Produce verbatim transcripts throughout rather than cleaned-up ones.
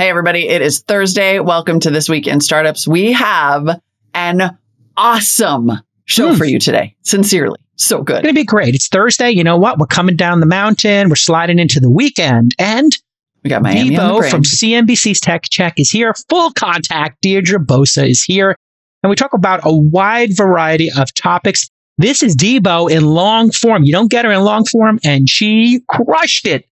Hey, everybody, it is Thursday. Welcome to This Week in Startups. We have an awesome show mm. for you today. Sincerely. So good. It's going to be great. It's Thursday. You know what? We're coming down the mountain. We're sliding into the weekend. And we got Miami Vivo from C N B C's Tech Check is here. Full contact. Deirdre Bosa is here. And we talk about a wide variety of topics. This is Debo in long form. You don't get her in long form, and she crushed it.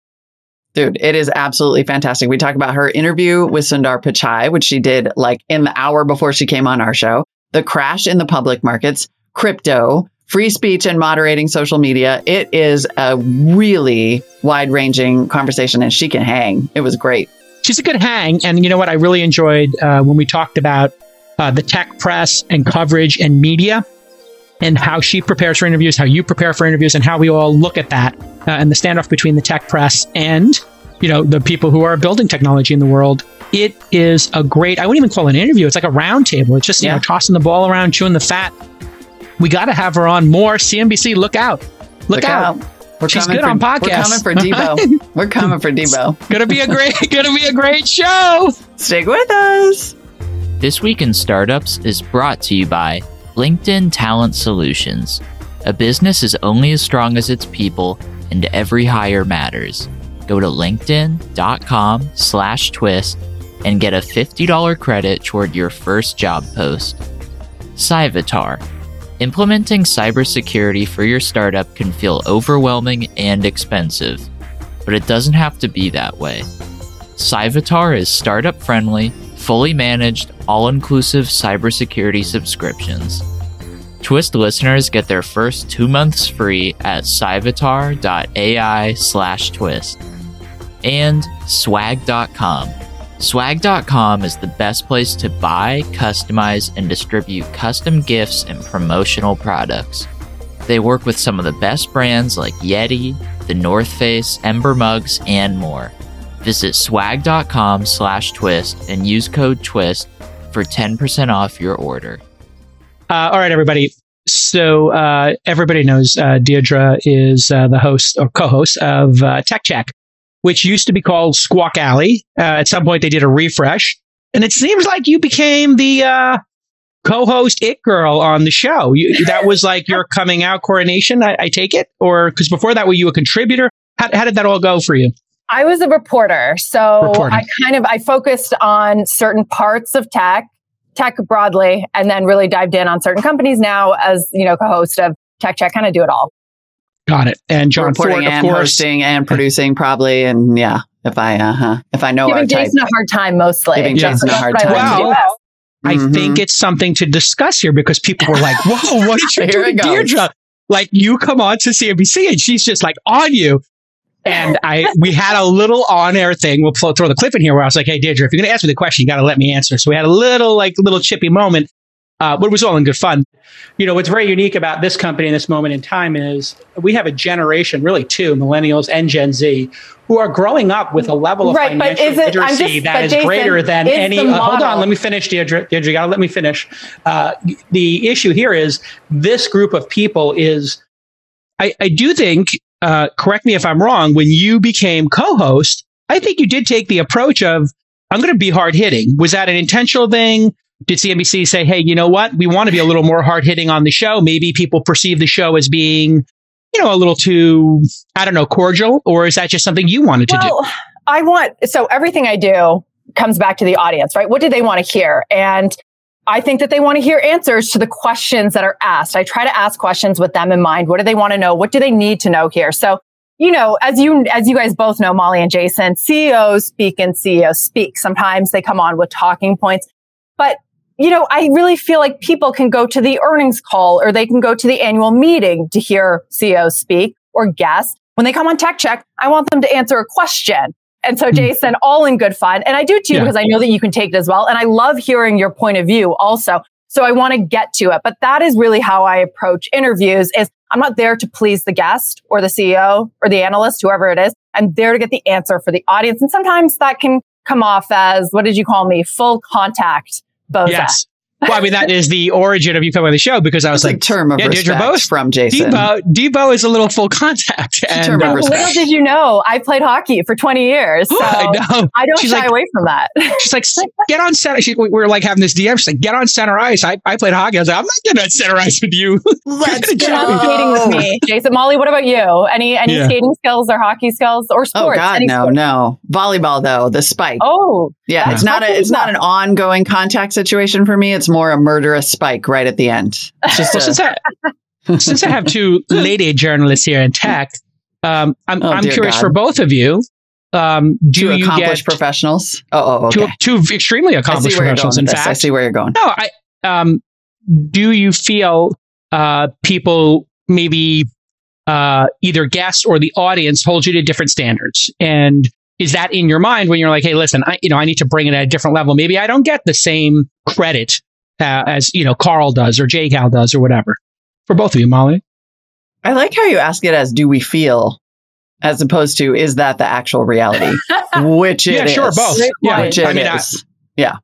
Dude, it is absolutely fantastic. We talk about her interview with Sundar Pichai, which she did like in the hour before she came on our show, the crash in the public markets, crypto, free speech and moderating social media. It is a really wide-ranging conversation, and she can hang. It was great. She's a good hang. And you know what? I really enjoyed uh, when we talked about uh, the tech press and coverage and media, and how she prepares for interviews, how you prepare for interviews, and how we all look at that, uh, and the standoff between the tech press and, you know, the people who are building technology in the world. It is a great, I wouldn't even call it an interview. It's like a round table. It's just, you yeah. know, tossing the ball around, chewing the fat. We got to have her on more. C N B C, look out. Look, look out. out. We're She's good for, on podcasts. We're coming for Debo. We're coming for Debo. It's gonna be a great, gonna be a great show. Stick with us. This Week in Startups is brought to you by LinkedIn Talent Solutions. A business is only as strong as its people, and every hire matters. Go to linkedin.com slash twist and get a fifty dollars credit toward your first job post. Cyvatar. Implementing cybersecurity for your startup can feel overwhelming and expensive, but it doesn't have to be that way. Cyvatar is startup-friendly, fully managed, all-inclusive cybersecurity subscriptions. Twist listeners get their first two months free at cyvatar.ai slash twist. And swag dot com. swag dot com is the best place to buy, customize, and distribute custom gifts and promotional products. They work with some of the best brands like Yeti, The North Face, Ember Mugs, and more. Visit swag.com slash twist and use code twist for ten percent off your order. Uh, all right, everybody. So uh, everybody knows uh, Deirdre is uh, the host or co-host of uh, Tech Check, which used to be called Squawk Alley. Uh, at some point, they did a refresh. And it seems like you became the uh, co-host it girl on the show. You, that was like your coming out coronation, I, I take it? Or because before that, were you a contributor? How, how did that all go for you? I was a reporter, so Reporting. I kind of, I focused on certain parts of tech, tech broadly, and then really dived in on certain companies now as, you know, co-host of Tech Check, kind of do it all. Got it. And John Reporting Ford, of and course. Hosting and producing probably, and yeah, if I, uh-huh, if I know our type. Giving Jason a hard time mostly. Giving yeah. Jason a hard time. Well, well, I mm-hmm. think it's something to discuss here because people were like, whoa, what did you do, Deirdre? Like, you come on to C N B C and she's just like on you. And I, we had a little on-air thing. We'll throw the clip in here where I was like, "Hey, Deirdre, if you're going to ask me the question, you got to let me answer." So we had a little, like, little chippy moment, uh, but it was all in good fun. You know, what's very unique about this company in this moment in time is we have a generation, really two, millennials and Gen Z, who are growing up with a level of right, financial is it, literacy just, that is Jason, greater than any. Uh, hold on, let me finish, Deirdre. Deirdre, you got to let me finish. Uh, the issue here is this group of people is, I, I do think. Uh, correct me if I'm wrong, when you became co-host, I think you did take the approach of, I'm going to be hard-hitting. Was that an intentional thing? Did C N B C say, hey, you know what? We want to be a little more hard-hitting on the show. Maybe people perceive the show as being, you know, a little too, I don't know, cordial? Or is that just something you wanted well, to do? I want, so everything I do comes back to the audience, right? What do they want to hear? And I think that they want to hear answers to the questions that are asked. I try to ask questions with them in mind. What do they want to know? What do they need to know here? So, you know, as you as you guys both know, Molly and Jason, C E Os speak and C E Os speak. Sometimes they come on with talking points. But, you know, I really feel like people can go to the earnings call or they can go to the annual meeting to hear C E Os speak or guests. When they come on Tech Check, I want them to answer a question. And so, Jason, all in good fun. And I do too, yeah. because I know that you can take it as well. And I love hearing your point of view also. So I want to get to it. But that is really how I approach interviews is I'm not there to please the guest or the C E O or the analyst, whoever it is. I'm there to get the answer for the audience. And sometimes that can come off as, what did you call me? Full contact Bosa. Yes. Well, I mean, that is the origin of you coming on the show, because I was it's like, a term of yeah, respect Deirdre Bosa, from Jason. Debo, Debo is a little full contact. And, term of uh, little did you know, I played hockey for twenty years. So I know. I don't she's shy like, away from that. She's like, get on center. She, we were like having this D M. She's like, get on center ice. I, I played hockey. I was like, I'm not getting on center ice with you. Let's get on skating with me. Jason, Molly, what about you? Any any yeah. skating skills or hockey skills or sports? Oh, God, any no, sports? no. Volleyball, though, the spike. Oh. Yeah, yeah. It's, not a, it's not an ongoing contact situation for me. It's more a murderous spike right at the end. Just well, a- since, I, since I have two lady journalists here in tech, um, I'm, oh, I'm curious God. for both of you. Um, do two you accomplished get professionals? Oh, oh okay. two, two extremely accomplished professionals. In this. fact, I see where you're going. No, I. Um, do you feel uh, people maybe uh, either guests or the audience hold you to different standards? And is that in your mind when you're like, hey, listen, I you know I need to bring it at a different level. Maybe I don't get the same credit Uh, as you know, Carl does or Jay Cal does or whatever. For both of you, Molly, I like how you ask it as "Do we feel," as opposed to "Is that the actual reality?" Which it yeah, is. sure, both. Yeah, which I it mean, is. I, yeah,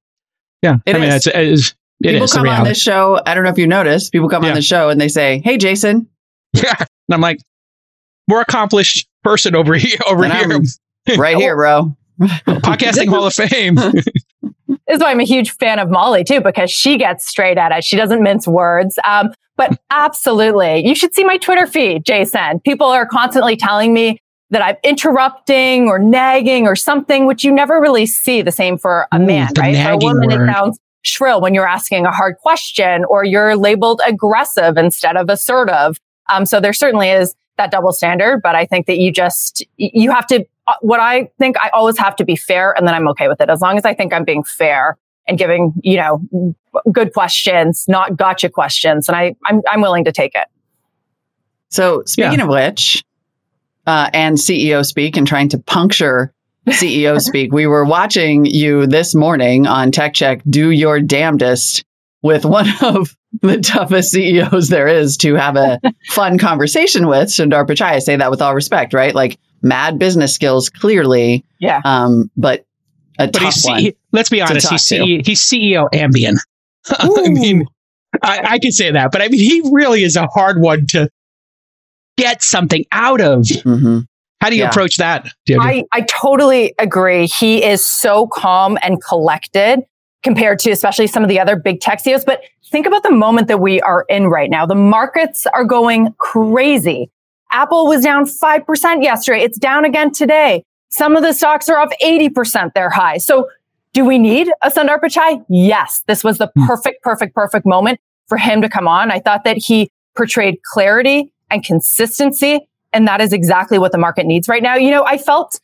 yeah. It I is. mean, it's, it is. It people is come on this show. I don't know if you noticed. People come yeah. on the show and they say, "Hey, Jason." Yeah, and I'm like, "More accomplished person over here, over and here, right here, bro." Podcasting Hall of Fame. This is why I'm a huge fan of Molly, too, because she gets straight at it. She doesn't mince words. Um, but absolutely, you should see my Twitter feed, Jason. People are constantly telling me that I'm interrupting or nagging or something, which you never really see the same for a man, Ooh, right? For a woman, word. It sounds shrill when you're asking a hard question or you're labeled aggressive instead of assertive. Um, so there certainly is that double standard, but I think that you just, you have to, uh, what I think I always have to be fair, and then I'm okay with it. As long as I think I'm being fair and giving, you know, good questions, not gotcha questions. And I, I'm, I'm willing to take it. So speaking yeah. of which, uh, and C E O speak and trying to puncture C E O speak, we were watching you this morning on Tech Check do your damnedest with one of the toughest C E Os there is to have a fun conversation with, Sundar Pichai. I say that with all respect, right? Like mad business skills, clearly. Yeah. Um, but a but tough one. C- let's be honest. He's, C- he's C E O Ambien. I mean, I, I can say that, but I mean, he really is a hard one to get something out of. Mm-hmm. How do you yeah. approach that? I, I totally agree. He is so calm and collected compared to especially some of the other big tech C E Os. But think about the moment that we are in right now. The markets are going crazy. Apple was down five percent yesterday. It's down again today. Some of the stocks are off eighty percent their high. So do we need a Sundar Pichai? Yes. This was the perfect, perfect, perfect moment for him to come on. I thought that he portrayed clarity and consistency, and that is exactly what the market needs right now. You know, I felt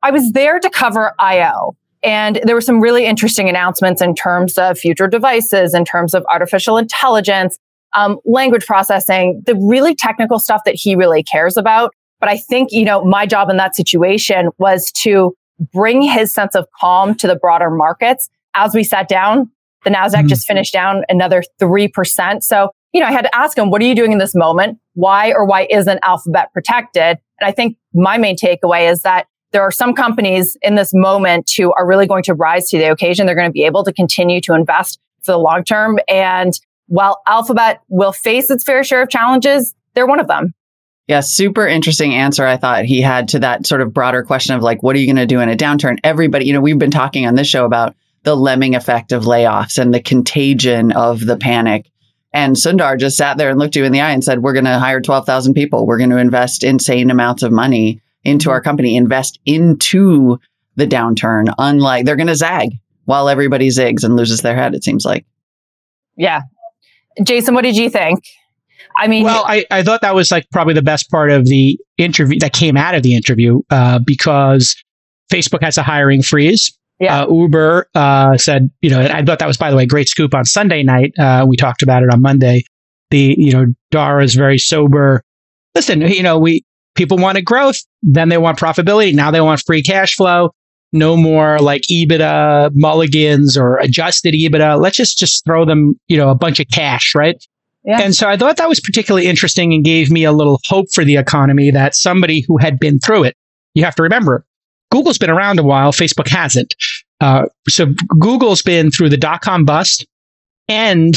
I was there to cover I O. And there were some really interesting announcements in terms of future devices, in terms of artificial intelligence, um, language processing, the really technical stuff that he really cares about. But I think, you know, my job in that situation was to bring his sense of calm to the broader markets. As we sat down, the NASDAQ mm-hmm. just finished down another three percent. So, you know, I had to ask him, what are you doing in this moment? Why or why isn't Alphabet protected? And I think my main takeaway is that there are some companies in this moment who are really going to rise to the occasion. They're going to be able to continue to invest for the long term. And while Alphabet will face its fair share of challenges, they're one of them. Yeah, super interesting answer I thought he had to that sort of broader question of like, what are you going to do in a downturn? Everybody, you know, we've been talking on this show about the lemming effect of layoffs and the contagion of the panic. And Sundar just sat there and looked you in the eye and said, we're going to hire twelve thousand people. We're going to invest insane amounts of money into our company, invest into the downturn. Unlike they're going to zag while everybody zigs and loses their head, it seems like. Yeah. Jason, what did you think? I mean, well, I, I thought that was like probably the best part of the interview that came out of the interview uh, because Facebook has a hiring freeze. Yeah. Uh, Uber uh, said, you know, and I thought that was, by the way, great scoop on Sunday night. Uh, we talked about it on Monday. The, you know, Dara's very sober. Listen, you know, we, people wanted growth, then they want profitability. Now they want free cash flow. No more like EBITDA mulligans or adjusted EBITDA. Let's just, just throw them, you know, a bunch of cash, right? Yeah. And so I thought that was particularly interesting and gave me a little hope for the economy that somebody who had been through it, you have to remember, Google's been around a while, Facebook hasn't. Uh, so Google's been through the dot-com bust and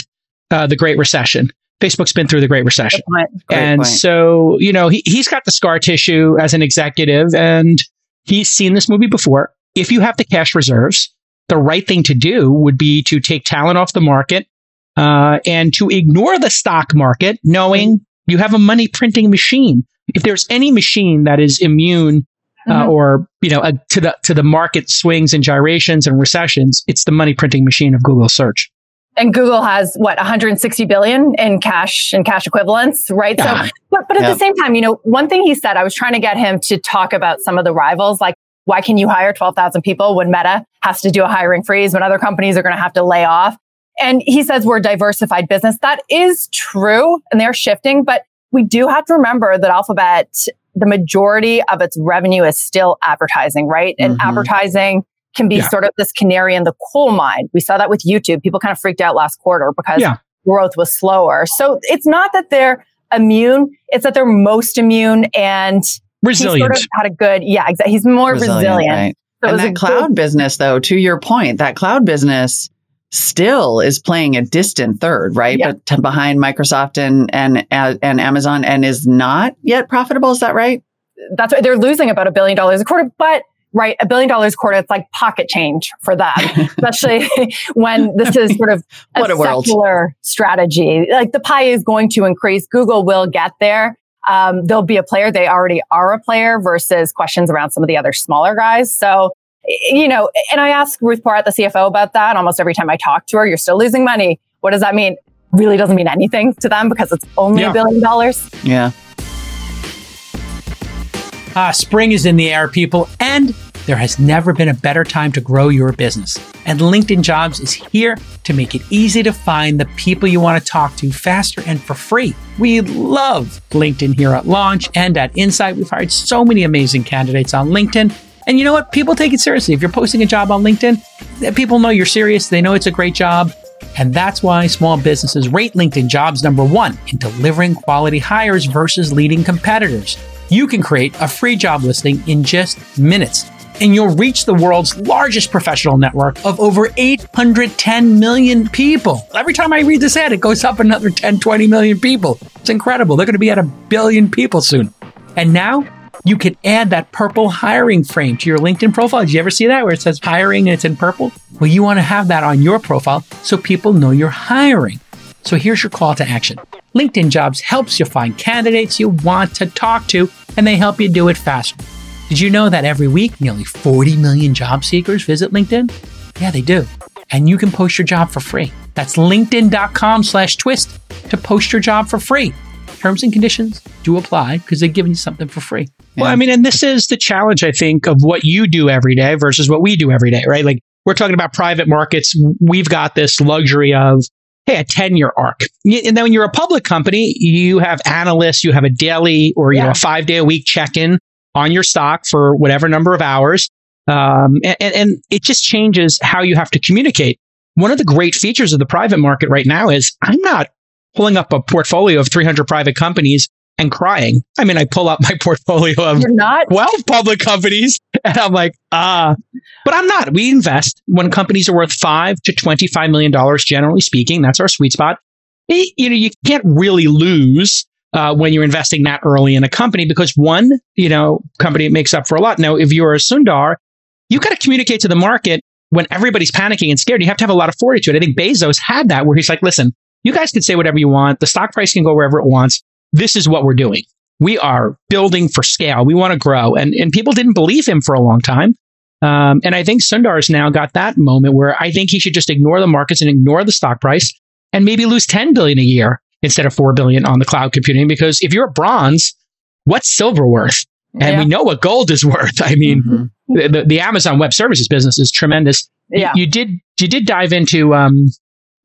uh, the Great Recession. Facebook's been through the Great Recession. Great point. Great and point. So, you know, he, he's got the scar tissue as an executive, and he's seen this movie before. If you have the cash reserves, the right thing to do would be to take talent off the market uh, and to ignore the stock market, knowing mm-hmm. you have a money printing machine. If there's any machine that is immune Uh, mm-hmm. or, you know, uh, to the to the market swings and gyrations and recessions, it's the money printing machine of Google search. And Google has, what, one hundred sixty billion dollars in cash and cash equivalents, right? Yeah. So, but, but at yeah. the same time, you know, one thing he said, I was trying to get him to talk about some of the rivals, like, why can you hire twelve thousand people when Meta has to do a hiring freeze, when other companies are going to have to lay off? And he says we're a diversified business. That is true, and they're shifting, but we do have to remember that Alphabet, the majority of its revenue is still advertising, right? And mm-hmm. advertising can be yeah. sort of this canary in the coal mine. We saw that with YouTube. People kind of freaked out last quarter because yeah. growth was slower. So it's not that they're immune. It's that they're most immune and resilient. He sort of had a good, yeah, exactly. He's more resilient. resilient. Right? So and that cloud good- business, though, to your point, that cloud business still is playing a distant third, right? Yeah. But behind Microsoft and and and Amazon, and is not yet profitable. Is that right? That's right. They're losing about a billion dollars a quarter, but right, a billion dollars a quarter, it's like pocket change for them, especially when this is sort of a, what a secular world. Strategy. Like the pie is going to increase. Google will get there. Um, they'll be a player. They already are a player versus questions around some of the other smaller guys. So, you know, and I ask Ruth Porat, the C F O, about that almost every time I talk to her. You're still losing money. What does that mean? Really doesn't mean anything to them because it's only a yeah. billion dollars. Yeah. Ah, spring is in the air, people, and there has never been a better time to grow your business. And LinkedIn Jobs is here to make it easy to find the people you want to talk to faster and for free. We love LinkedIn here at Launch and at Insight. We've hired so many amazing candidates on LinkedIn. And you know what? People take it seriously. If you're posting a job on LinkedIn, people know you're serious. They know it's a great job. And that's why small businesses rate LinkedIn Jobs number one in delivering quality hires versus leading competitors. You can create a free job listing in just minutes, and you'll reach the world's largest professional network of over eight hundred ten million people. Every time I read this ad, it goes up another ten, twenty million people. It's incredible. They're going to be at a billion people soon. And now, you can add that purple hiring frame to your LinkedIn profile. Did you ever see that where it says hiring and it's in purple? Well, you want to have that on your profile so people know you're hiring. So here's your call to action. LinkedIn Jobs helps you find candidates you want to talk to, and they help you do it faster. Did you know that every week, nearly forty million job seekers visit LinkedIn? Yeah, they do. And you can post your job for free. That's linkedin.com slash twist to post your job for free. Terms and conditions do apply because they're giving you something for free. Yeah. Well, I mean, and this is the challenge, I think, of what you do every day versus what we do every day, right? Like we're talking about private markets. We've got this luxury of, hey, a ten-year arc. And then when you're a public company, you have analysts, you have a daily or you yeah. know, a five-day-a-week check-in on your stock for whatever number of hours. Um, and, and it just changes how you have to communicate. One of the great features of the private market right now is I'm not pulling up a portfolio of three hundred private companies and crying. I mean, I pull up my portfolio of twelve public companies and I'm like, ah, but I'm not. We invest when companies are worth five to twenty-five million dollars, generally speaking. That's our sweet spot. It, you know, you can't really lose uh, when you're investing that early in a company because one, you know, company makes up for a lot. Now, if you're a Sundar, you've got to communicate to the market when everybody's panicking and scared. You have to have a lot of fortitude. I think Bezos had that where he's like, listen, you guys can say whatever you want. The stock price can go wherever it wants. This is what we're doing. We are building for scale. We want to grow. And and people didn't believe him for a long time. Um, and I think Sundar's now got that moment where I think he should just ignore the markets and ignore the stock price and maybe lose ten billion dollars a year instead of four billion dollars on the cloud computing. Because if you're a bronze, what's silver worth? And yeah. we know what gold is worth. I mean, mm-hmm. the, the Amazon Web Services business is tremendous. Yeah. You, you did you did dive into... Um,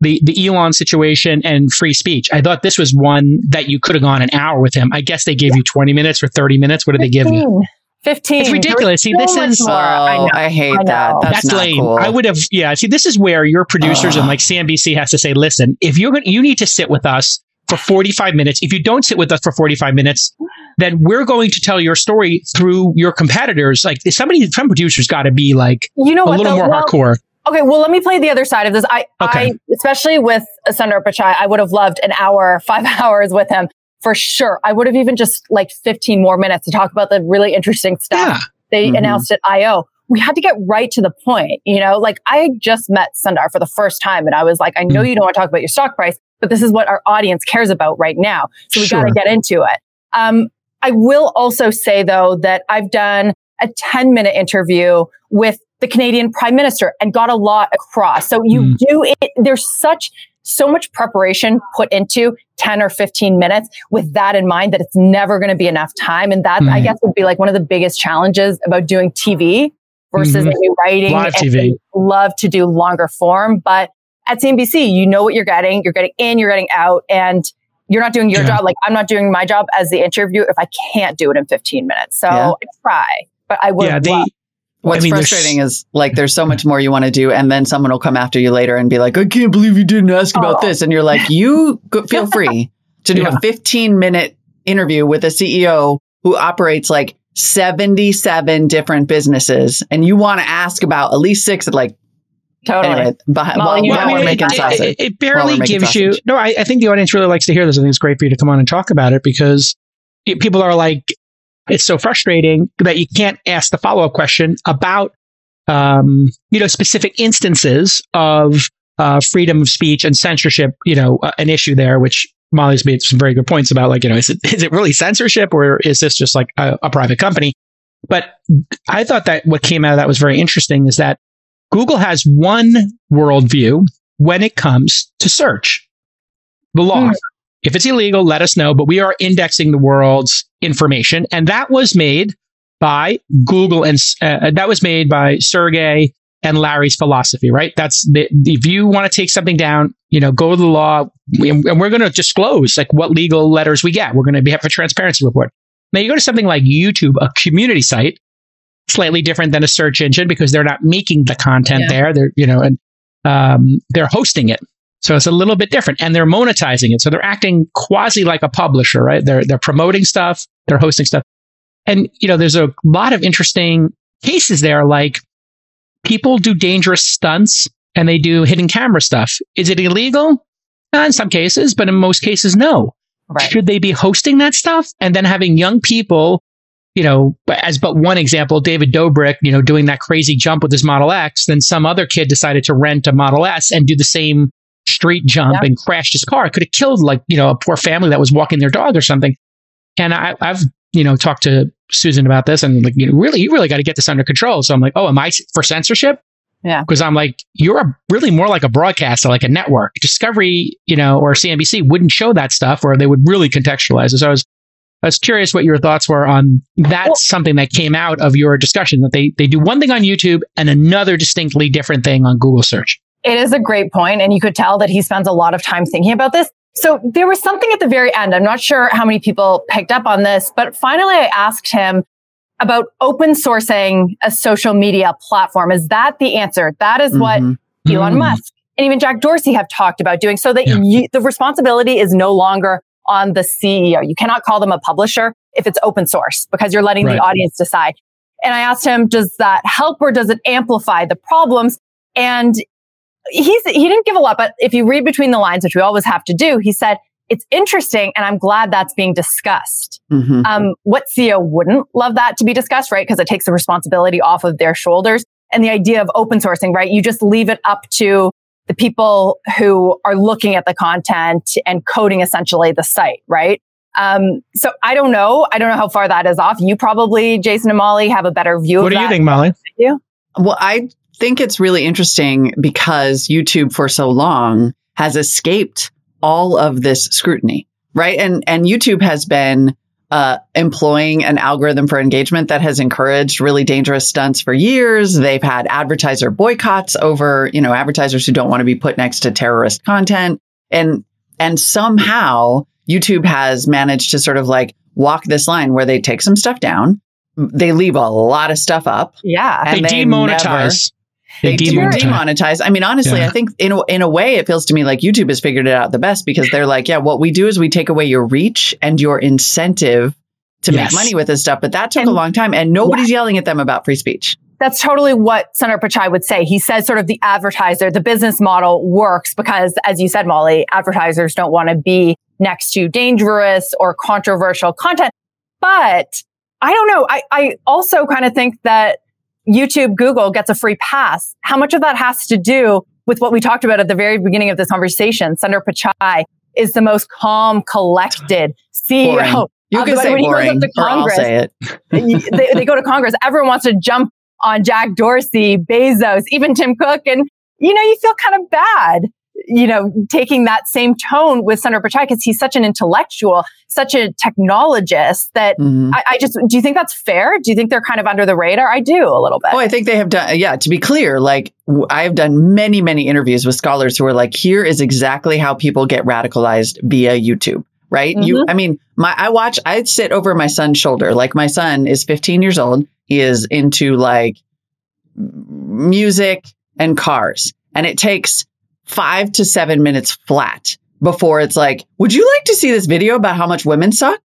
The the Elon situation and free speech. I thought this was one that you could have gone an hour with him. I guess they gave yeah. you twenty minutes or thirty minutes. What did fifteen. They give you? fifteen. It's ridiculous. See, so this is... Oh, I, I hate I that. That's, That's lame. Cool. I would have... Yeah. See, this is where your producers uh. and like C N B C has to say, listen, if you're going you need to sit with us for forty-five minutes. If you don't sit with us for forty-five minutes, then we're going to tell your story through your competitors. Like somebody, some producers got to be like you know a what, little though? more well, hardcore. Okay, well, let me play the other side of this. I, okay. I especially with Sundar Pichai, I would have loved an hour, five hours with him for sure. I would have even just like fifteen more minutes to talk about the really interesting stuff yeah. they mm-hmm. announced at I O. We had to get right to the point, you know, like I just met Sundar for the first time and I was like, I know you don't want to talk about your stock price, but this is what our audience cares about right now. So we sure. got to get into it. Um, I will also say though, that I've done a ten minute interview with the Canadian Prime Minister and got a lot across. So you mm. do it. There's such, so much preparation put into ten or fifteen minutes with that in mind that it's never going to be enough time. And that mm. I guess would be like one of the biggest challenges about doing T V. Versus maybe mm-hmm. writing. Live T V. Love to do longer form. But at C N B C, you know what you're getting. You're getting in, you're getting out, and you're not doing your yeah. job. Like I'm not doing my job as the interviewer if I can't do it in fifteen minutes. So yeah. I try, but I would yeah, love. What's I mean, frustrating is like there's so much more you want to do, and then someone will come after you later and be like, I can't believe you didn't ask oh. about this. And you're like, you go, feel free to do yeah. a fifteen minute interview with a C E O who operates like seventy-seven different businesses, and you want to ask about at least six at like totally anyway, behind, Molly, while, while we're making it, sausage. It, it barely gives sausage. you no I, I think the audience really likes to hear this. I think it's great for you to come on and talk about it because it, people are like, it's so frustrating that you can't ask the follow-up question about um you know specific instances of uh freedom of speech and censorship, you know uh, an issue there, which Molly's made some very good points about, like, you know, is it, is it really censorship or is this just like a, a private company? But I thought that what came out of that was very interesting is that Google has one worldview when it comes to search. The law. Mm. If it's illegal, let us know, but we are indexing the world's information. And that was made by Google and uh, that was made by Sergey and Larry's philosophy, right? That's the, if you want to take something down, you know, go to the law, and we're going to disclose like what legal letters we get. We're going to have a transparency report. Now you go to something like YouTube, a community site, slightly different than a search engine because they're not making the content yeah. there. They're, you know, and um, they're hosting it. So it's a little bit different and they're monetizing it. So they're acting quasi like a publisher, right? They're, they're promoting stuff, they're hosting stuff. And, you know, there's a lot of interesting cases there, like, people do dangerous stunts and they do hidden camera stuff. Is it illegal? Uh, in some cases, but in most cases, no. Right. Should they be hosting that stuff and then having young people, you know, as but one example, David Dobrik, you know, doing that crazy jump with his Model X, then some other kid decided to rent a Model S and do the same street jump yeah. and crashed his car. It could have killed like, you know, a poor family that was walking their dog or something. And I, I've, you know, talked to Susan about this and like, you know, really, you really got to get this under control. So I'm like, oh, am I for censorship? Yeah. Because I'm like, you're a, really more like a broadcaster, like a network. Discovery, you know, or C N B C wouldn't show that stuff or they would really contextualize it. So I was, I was curious what your thoughts were on that's well, something that came out of your discussion that they, they do one thing on YouTube and another distinctly different thing on Google search. It is a great point. And you could tell that he spends a lot of time thinking about this. So there was something at the very end. I'm not sure how many people picked up on this, but finally I asked him about open sourcing a social media platform. Is that the answer? That is what mm-hmm. Elon mm-hmm. Musk and even Jack Dorsey have talked about doing so that yeah. you, the responsibility is no longer on the C E O. You cannot call them a publisher if it's open source because you're letting right. the audience decide. And I asked him, does that help or does it amplify the problems? And He's, he didn't give a lot, but if you read between the lines, which we always have to do, he said, it's interesting and I'm glad that's being discussed. Mm-hmm. Um, what C E O wouldn't love that to be discussed, right? Because it takes the responsibility off of their shoulders. And the idea of open sourcing, right? You just leave it up to the people who are looking at the content and coding essentially the site, right? Um, so I don't know. I don't know how far that is off. You probably, Jason and Molly, have a better view of that. What do you think, Molly? You? Well, I... I think it's really interesting because YouTube for so long has escaped all of this scrutiny, right? And and YouTube has been uh, employing an algorithm for engagement that has encouraged really dangerous stunts for years. They've had advertiser boycotts over, you know, advertisers who don't want to be put next to terrorist content. And and somehow YouTube has managed to sort of like walk this line where they take some stuff down. They leave a lot of stuff up. Yeah. And they, they demonetize. Never, They, they demonetize. demonetize. I mean, honestly, yeah. I think in a, in a way, it feels to me like YouTube has figured it out the best because they're like, yeah, what we do is we take away your reach and your incentive to yes. make money with this stuff. But that took and, a long time and nobody's yeah. yelling at them about free speech. That's totally what Sundar Pichai would say. He says sort of the advertiser, the business model works because, as you said, Molly, advertisers don't want to be next to dangerous or controversial content. But I don't know. I, I also kind of think that YouTube, Google gets a free pass. How much of that has to do with what we talked about at the very beginning of this conversation? Sundar Pichai is the most calm, collected C E O. Boring. You can uh, say when boring, he goes up to Congress, or I'll say it. they, they go to Congress. Everyone wants to jump on Jack Dorsey, Bezos, even Tim Cook. And, you know, you feel kind of bad, you know, taking that same tone with Sundar Pichai because he's such an intellectual, such a technologist that mm-hmm. I, I just, do you think that's fair? Do you think they're kind of under the radar? I do a little bit. Oh, I think they have done, yeah, to be clear, like I've done many, many interviews with scholars who are like, here is exactly how people get radicalized via YouTube. Right. Mm-hmm. You, I mean, my, I watch, I sit over my son's shoulder. Like my son is fifteen years old. He is into like music and cars. And it takes five to seven minutes flat before it's like, would you like to see this video about how much women suck?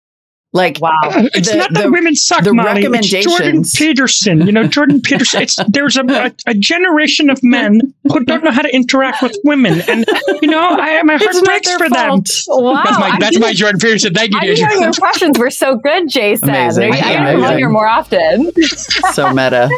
Like, wow. It's the, not that the, women suck, the Molly. Recommendations. It's Jordan Peterson, you know, Jordan Peterson. It's, there's a, a, a generation of men who don't know how to interact with women. And, you know, I, my heart breaks for fault. Them. Wow. That's my, that's my Jordan Peterson. Thank you, Deirdre. I didn't know your impressions were so good, Jason. Amazing. I, I yeah, amazing. Wonder more often. So meta.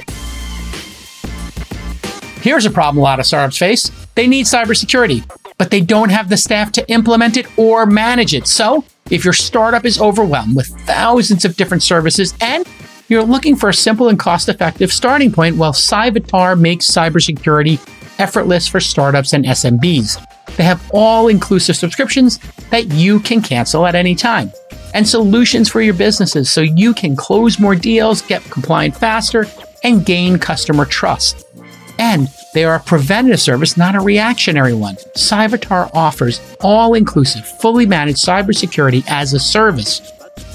Here's a problem a lot of startups face. They need cybersecurity, but they don't have the staff to implement it or manage it. So if your startup is overwhelmed with thousands of different services and you're looking for a simple and cost-effective starting point, well, Cyvatar makes cybersecurity effortless for startups and S M Bs. They have all-inclusive subscriptions that you can cancel at any time and solutions for your businesses so you can close more deals, get compliant faster, and gain customer trust. And they are a preventative service, not a reactionary one. Cyvatar offers all-inclusive, fully managed cybersecurity as a service,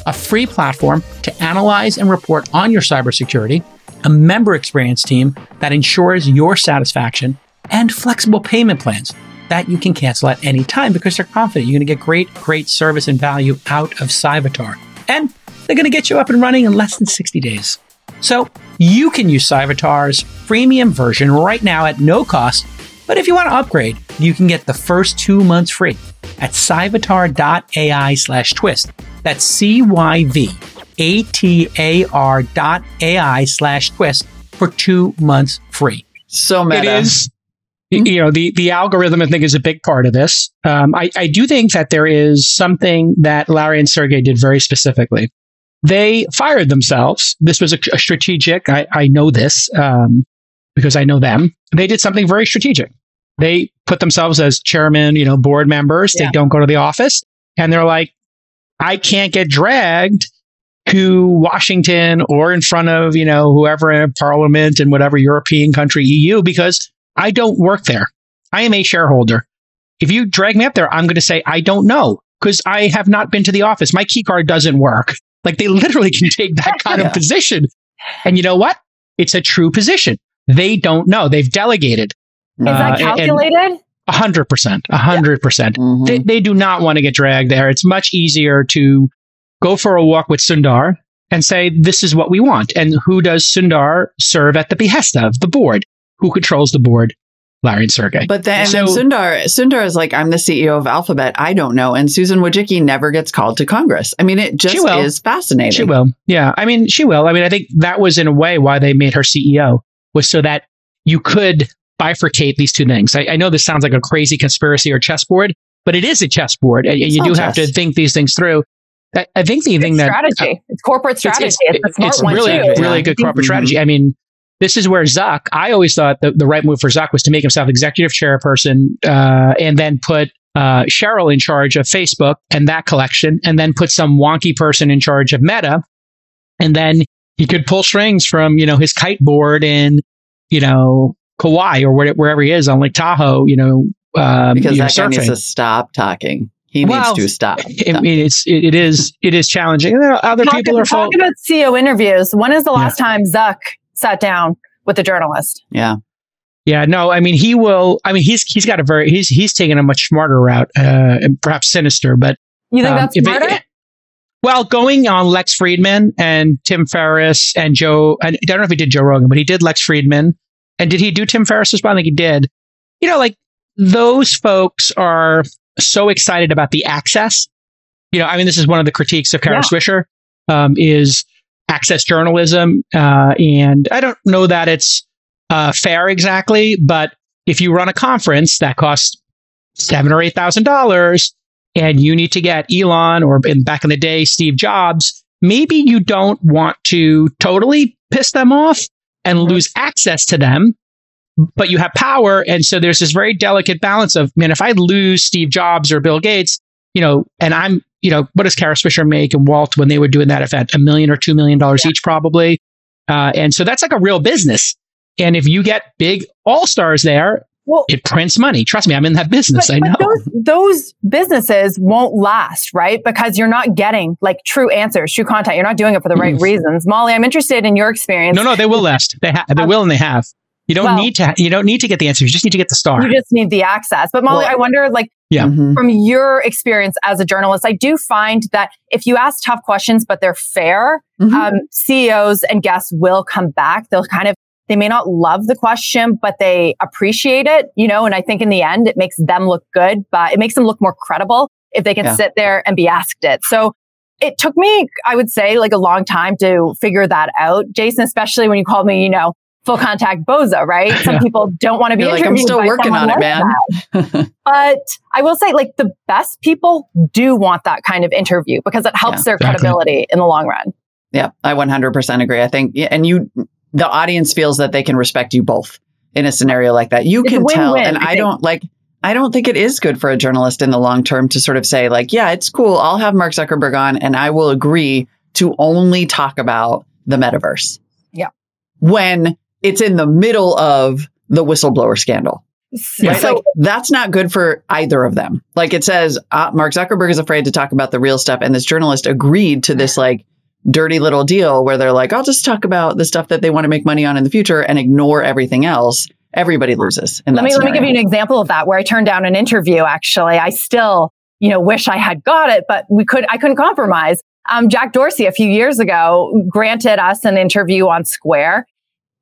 a free platform to analyze and report on your cybersecurity, a member experience team that ensures your satisfaction, and flexible payment plans that you can cancel at any time because they're confident you're going to get great, great service and value out of Cyvatar. And they're going to get you up and running in less than sixty days. So you can use Cyvatar's freemium version right now at no cost. But if you want to upgrade, you can get the first two months free at cyvatar.ai slash twist. That's C-Y-V-A-T-A-R dot A-I slash twist for two months free. So meta. It is, you know, the, the algorithm, I think, is a big part of this. Um, I, I do think that there is something that Larry and Sergey did very specifically. They fired themselves. This was a, a strategic, I, I know this um, because I know them. They did something very strategic. They put themselves as chairman, you know, board members. Yeah. They don't go to the office. And they're like, I can't get dragged to Washington or in front of, you know, whoever in parliament and whatever European country, E U, because I don't work there. I am a shareholder. If you drag me up there, I'm going to say, I don't know because I have not been to the office. My key card doesn't work. Like they literally can take that kind yeah. of position. And you know what? It's a true position. They don't know. They've delegated. Is uh, that calculated? A hundred percent. A hundred percent. They they do not want to get dragged there. It's much easier to go for a walk with Sundar and say, this is what we want. And who does Sundar serve at the behest of? The board. Who controls the board? Larry and Sergey. But then, so, then Sundar, Sundar is like, I'm the C E O of Alphabet. I don't know. And Susan Wojcicki never gets called to Congress. I mean, it just is fascinating. She will. Yeah. I mean, she will. I mean, I think that was in a way why they made her C E O was so that you could bifurcate these two things. I, I know this sounds like a crazy conspiracy or chessboard, but it is a chessboard. And you do chess. have to think these things through. I, I think the it's thing strategy. that... strategy. Uh, it's corporate strategy. It's, it's, it's, it's really, too. really yeah. good corporate mm-hmm. strategy. I mean... This is where Zuck, I always thought the, the right move for Zuck was to make himself executive chairperson uh, and then put uh, Sheryl in charge of Facebook and that collection, and then put some wonky person in charge of Meta. And then he could pull strings from, you know, his kite board in, you know, Kauai or where, wherever he is on Lake Tahoe, you know, um, because you that know, guy needs to stop talking. He well, needs to stop. It, no. it's, it, it is it is challenging. Other talk, people are talking about C E O interviews. When is the last yeah. time Zuck sat down with a journalist? Yeah. Yeah. No, I mean, he will, I mean, he's, he's got a very, he's, he's taken a much smarter route, uh, and perhaps sinister, but. You think um, that's smarter? It, Well, going on Lex Friedman and Tim Ferriss and Joe, and I don't know if he did Joe Rogan, but he did Lex Friedman. And did he do Tim Ferriss as well? I think he did. You know, like those folks are so excited about the access. You know, I mean, this is one of the critiques of Kara yeah. Swisher um, is access journalism. Uh, and I don't know that it's uh, fair exactly, but if you run a conference that costs seven or eight thousand dollars, and you need to get Elon or in, back in the day, Steve Jobs, maybe you don't want to totally piss them off and lose access to them, but you have power. And so there's this very delicate balance of, man, if I lose Steve Jobs or Bill Gates, you know, and I'm, you know, what does Kara Swisher make and Walt when they were doing that event? A million or two million dollars yeah. each probably. Uh, and so that's like a real business. And if you get big all-stars there, well, it prints money. Trust me, I'm in that business. But, I know. But those, those businesses won't last, right? Because you're not getting like true answers, true content. You're not doing it for the right mm-hmm. reasons. Molly, I'm interested in your experience. No, no, they will last. They ha- they um, will and they have. You don't well, need to. Ha- you don't need to get the answers. You just need to get the star. You just need the access. But Molly, well, I wonder, like, yeah. mm-hmm. from your experience as a journalist, I do find that if you ask tough questions but they're fair, mm-hmm. um, C E Os and guests will come back. They'll kind of. They may not love the question, but they appreciate it, you know, and I think in the end, it makes them look good, but it makes them look more credible if they can yeah. sit there and be asked it. So it took me, I would say, like a long time to figure that out, Jason, especially when you called me, you know, full contact bozo, right? Some yeah. people don't want to be You're interviewed. Like, I'm still working on it, man. But I will say, like, the best people do want that kind of interview because it helps yeah, their exactly. credibility in the long run. Yeah, I one hundred percent agree. I think, and you... the audience feels that they can respect you both in a scenario like that. You it's can tell. And I, I don't like, I don't think it is good for a journalist in the long term to sort of say like, yeah, it's cool. I'll have Mark Zuckerberg on and I will agree to only talk about the metaverse. Yeah. When it's in the middle of the whistleblower scandal. Yeah. Right? So like, that's not good for either of them. Like it says, uh, Mark Zuckerberg is afraid to talk about the real stuff. And this journalist agreed to this, like, dirty little deal where they're like, I'll just talk about the stuff that they want to make money on in the future and ignore everything else. Everybody loses. And let me scenario. let me give you an example of that where I turned down an interview. Actually, I still, you know, wish I had got it, but we could I couldn't compromise. Um, Jack Dorsey a few years ago granted us an interview on Square,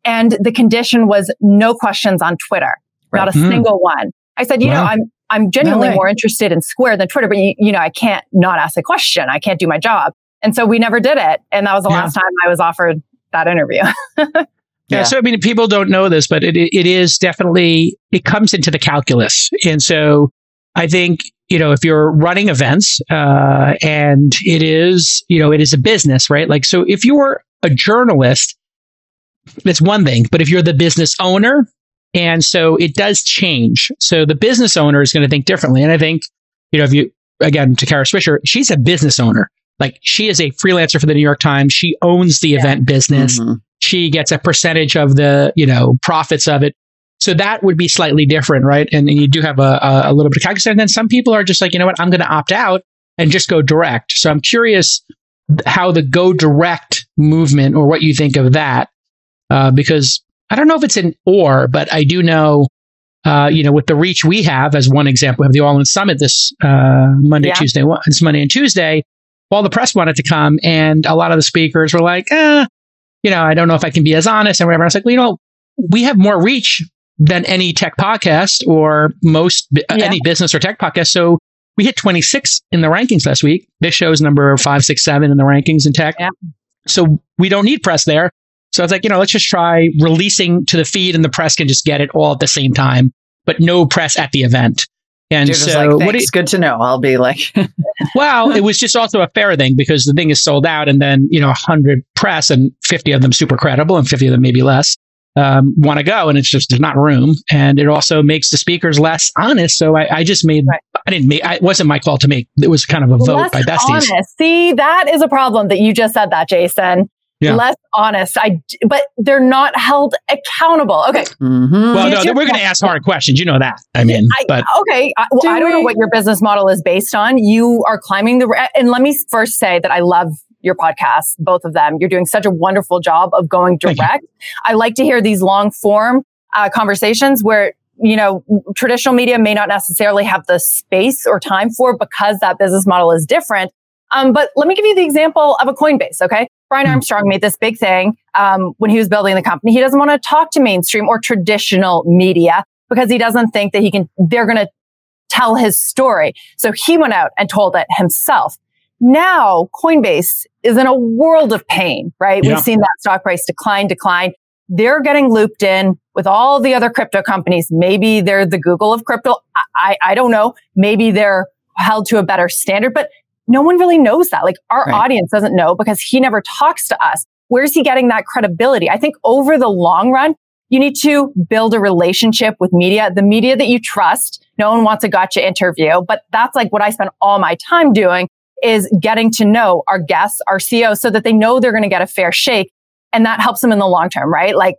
and the condition was no questions on Twitter, right. not a mm. single one. I said, you wow. know, I'm I'm genuinely no more interested in Square than Twitter, but you, you know, I can't not ask a question. I can't do my job. And so we never did it. And that was the yeah. last time I was offered that interview. yeah. yeah. So, I mean, people don't know this, but it it is definitely, it comes into the calculus. And so I think, you know, if you're running events uh, and it is, you know, it is a business, right? Like, so if you're a journalist, that's one thing, but if you're the business owner, and so it does change. So the business owner is going to think differently. And I think, you know, if you, again, to Kara Swisher, she's a business owner. Like she is a freelancer for the New York Times. She owns the yeah. event business. Mm-hmm. She gets a percentage of the, you know, profits of it. So that would be slightly different, right? And, and you do have a, a, a little bit of calculus. And then some people are just like, you know what, I'm going to opt out and just go direct. So I'm curious how the go direct movement or what you think of that. Uh, because I don't know if it's an or, but I do know, uh, you know, with the reach we have as one example, we have the All In Summit this uh, Monday, yeah. Tuesday, this Monday and Tuesday. Well, the press wanted to come, and a lot of the speakers were like, eh, you know, I don't know if I can be as honest and whatever. I was like, well, you know, we have more reach than any tech podcast or most, uh, yeah. any business or tech podcast. So we hit twenty-six in the rankings last week. This show's number five, six, seven in the rankings in tech. Yeah. So we don't need press there. So I was like, you know, let's just try releasing to the feed and the press can just get it all at the same time, but no press at the event. And You're so, like, what it's good to know. I'll be like, well, it was just also a fair thing because the thing is sold out, and then you know, a hundred press and fifty of them super credible, and fifty of them maybe less um, want to go, and it's just there's not room, and it also makes the speakers less honest. So I, I just made, right. I didn't make, I, it wasn't my call to make. It was kind of a vote less by besties. Honest. See, that is a problem that you just said that, Jason. Yeah. Less honest, I. But they're not held accountable. Okay. Mm-hmm. Well, no, we're going to ask hard questions. You know that. I mean, I, but okay. I, well, do I don't we? know what your business model is based on. You are climbing the. And let me first say that I love your podcast, both of them. You're doing such a wonderful job of going direct. I like to hear these long form uh, conversations where you know traditional media may not necessarily have the space or time for because that business model is different. Um, but let me give you the example of a Coinbase, okay? Brian Armstrong made this big thing um, when he was building the company. He doesn't want to talk to mainstream or traditional media because he doesn't think that he can, they're going to tell his story. So he went out and told it himself. Now Coinbase is in a world of pain, right? Yeah. We've seen that stock price decline, decline. They're getting looped in with all the other crypto companies. Maybe they're the Google of crypto. I, I don't know. Maybe they're held to a better standard, but no one really knows that. Like our right. audience doesn't know because he never talks to us. Where's he getting that credibility? I think over the long run, you need to build a relationship with media, the media that you trust. No one wants a gotcha interview, but that's like what I spend all my time doing is getting to know our guests, our C E Os, so that they know they're going to get a fair shake. And that helps them in the long term, right? Like,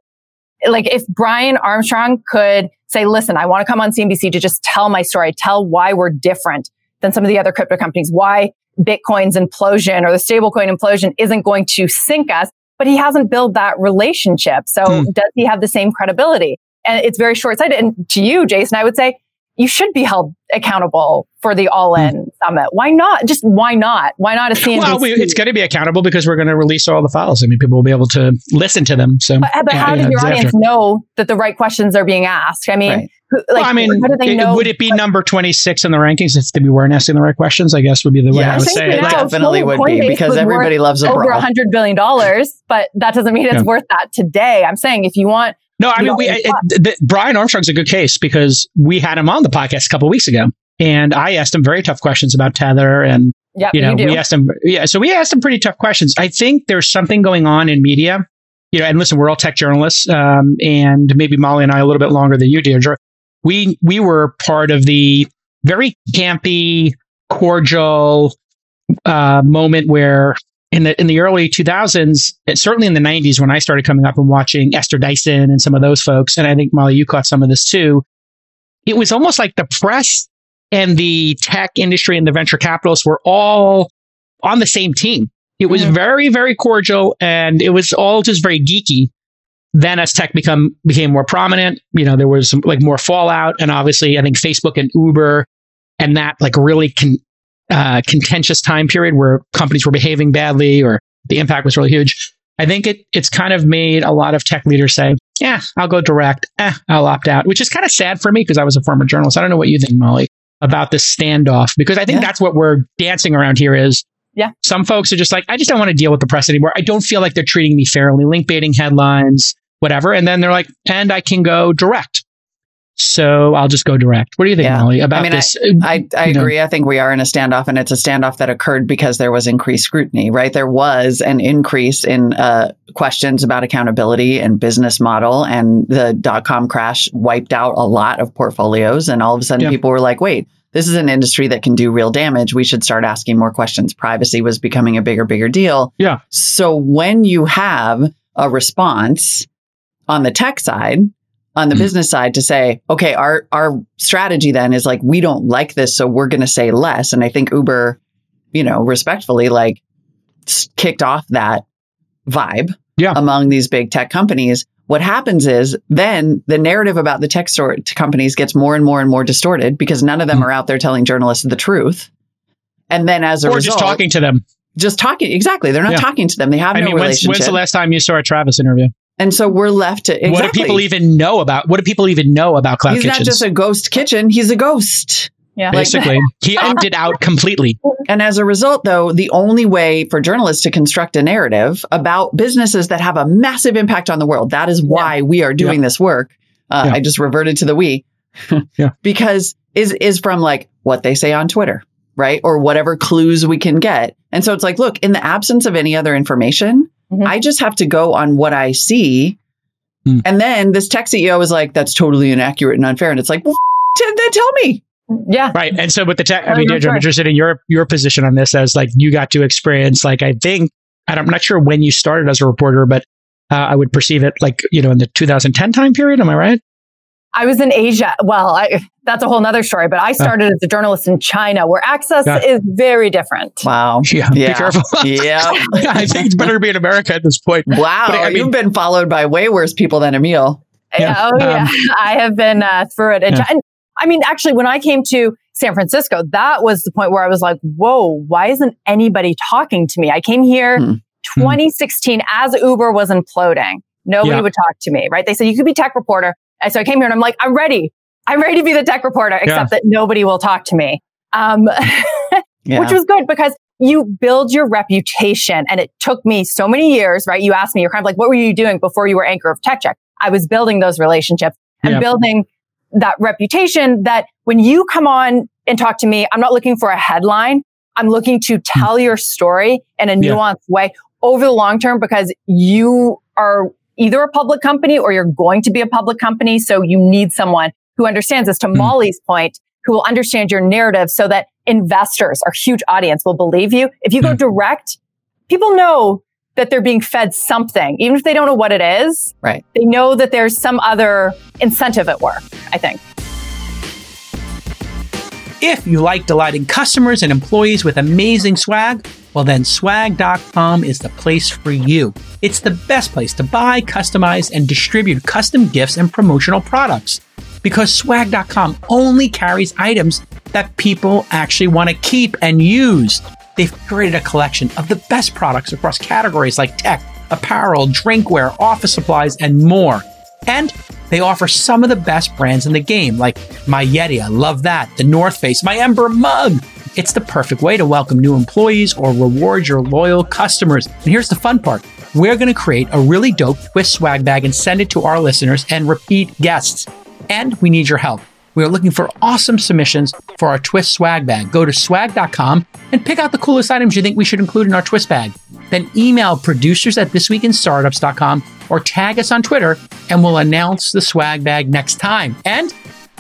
like if Brian Armstrong could say, listen, I want to come on C N B C to just tell my story, tell why we're different than some of the other crypto companies, why Bitcoin's implosion or the stablecoin implosion isn't going to sink us, but he hasn't built that relationship. So mm. does he have the same credibility? And it's very short-sighted. And to you, Jason, I would say you should be held accountable for the all-in mm. summit. Why not? Just why not? Why not a C N B C? Well, we, it's going to be accountable because we're going to release all the files. I mean, people will be able to listen to them. So, But, but yeah, how does yeah, your audience after. know that the right questions are being asked? I mean, right. who, like, well, I mean, how do they it, know? Would it be what, number twenty-six in the rankings if we weren't asking the right questions? I guess would be the way yeah, I would say it. It definitely would be because would everybody loves a over one hundred billion dollars, but that doesn't mean it's yeah. worth that today. I'm saying if you want... No, I mean, we, it, the, Brian Armstrong's a good case because we had him on the podcast a couple of weeks ago, and I asked him very tough questions about Tether, and yep, you know, you we asked him, yeah, so we asked him pretty tough questions. I think there's something going on in media, you know. And listen, we're all tech journalists, um, and maybe Molly and I a little bit longer than you, Deirdre. We we were part of the very campy, cordial uh, moment where. In the in the early two thousands, certainly in the nineties, when I started coming up and watching Esther Dyson and some of those folks, and I think, Molly, you caught some of this too, it was almost like the press and the tech industry and the venture capitalists were all on the same team. It was mm-hmm. very, very cordial, and it was all just very geeky. Then as tech become became more prominent, you know, there was some, like more fallout, and obviously, I think Facebook and Uber and that like really can... Uh, contentious time period where companies were behaving badly or the impact was really huge. I think it it's kind of made a lot of tech leaders say, yeah, I'll go direct. Eh, I'll opt out, which is kind of sad for me because I was a former journalist. I don't know what you think, Molly, about this standoff, because I think yeah. that's what we're dancing around here is yeah. some folks are just like, I just don't want to deal with the press anymore. I don't feel like they're treating me fairly, link baiting headlines, whatever. And then they're like, and I can go direct. So I'll just go direct. What do you think, yeah. Molly, about I mean, this? I, I, I agree. Know. I think we are in a standoff, and it's a standoff that occurred because there was increased scrutiny, right? There was an increase in uh, questions about accountability and business model, and the dot-com crash wiped out a lot of portfolios. And all of a sudden, yeah. people were like, wait, this is an industry that can do real damage. We should start asking more questions. Privacy was becoming a bigger, bigger deal. Yeah. So when you have a response on the tech side, on the mm-hmm. business side to say, okay, our our strategy then is like, we don't like this, so we're going to say less. And I think Uber, you know, respectfully, like kicked off that vibe yeah. among these big tech companies. What happens is then the narrative about the tech store- companies gets more and more and more distorted because none of them mm-hmm. are out there telling journalists the truth. And then as a or result- Or just talking to them. Just talking. Exactly. They're not yeah. talking to them. They have I no mean, relationship. When's, when's the last time you saw a Travis interview? And so we're left to exactly. What do people even know about? What do people even know about cloud he's kitchens? He's not just a ghost kitchen; he's a ghost. Yeah, basically, he opted out completely. And as a result, though, the only way for journalists to construct a narrative about businesses that have a massive impact on the world—that is why yeah. we are doing yeah. this work. Uh, yeah. I just reverted to the "we," yeah. because is is from like what they say on Twitter, right, or whatever clues we can get. And so it's like, look, in the absence of any other information. Mm-hmm. I just have to go on what I see. Mm. And then this tech C E O is like, that's totally inaccurate and unfair. And it's like, well, f- then tell me. Yeah. Right. And so with the tech, I mean, Deirdre, I'm interested in your your position on this as like you got to experience, like, I think, and I'm not sure when you started as a reporter, but uh, I would perceive it like, you know, in the two thousand ten time period. Am I right? I was in Asia. Well, I, that's a whole nother story, but I started uh, as a journalist in China where access yeah. is very different. Wow. Yeah. yeah. Be careful. yeah. I think it's better to be in America at this point. Wow. But, I mean, you've been followed by way worse people than Emil. Yeah. Oh, um, yeah. I have been uh, through it. Yeah. And I mean, actually, when I came to San Francisco, that was the point where I was like, whoa, why isn't anybody talking to me? I came here mm. twenty sixteen mm. as Uber was imploding. Nobody yeah. would talk to me, right? They said, you could be tech reporter. And so I came here and I'm like, I'm ready. I'm ready to be the tech reporter, except yeah. that nobody will talk to me. Um, yeah. Which was good because you build your reputation. And it took me so many years, right? You asked me, you're kind of like, what were you doing before you were anchor of Tech Check? I was building those relationships and yeah. building that reputation that when you come on and talk to me, I'm not looking for a headline. I'm looking to tell mm. your story in a nuanced yeah. way over the long term, because you are either a public company or you're going to be a public company. So you need someone who understands this, to mm. Molly's point, who will understand your narrative so that investors, our huge audience, will believe you. If you mm. go direct, people know that they're being fed something, even if they don't know what it is. Right. They know that there's some other incentive at work, I think. If you like delighting customers and employees with amazing swag, well then swag dot com is the place for you. It's the best place to buy, customize, and distribute custom gifts and promotional products, because swag dot com only carries items that people actually want to keep and use. They've created a collection of the best products across categories like tech, apparel, drinkware, office supplies, and more. And they offer some of the best brands in the game, like my Yeti, I love that, the North Face, my Ember mug. It's the perfect way to welcome new employees or reward your loyal customers. And here's the fun part. We're going to create a really dope Twist swag bag and send it to our listeners and repeat guests. And we need your help. We are looking for awesome submissions for our Twist swag bag. Go to swag dot com and pick out the coolest items you think we should include in our Twist bag. Then email producers at this week in startups dot com or tag us on Twitter, and we'll announce the swag bag next time. And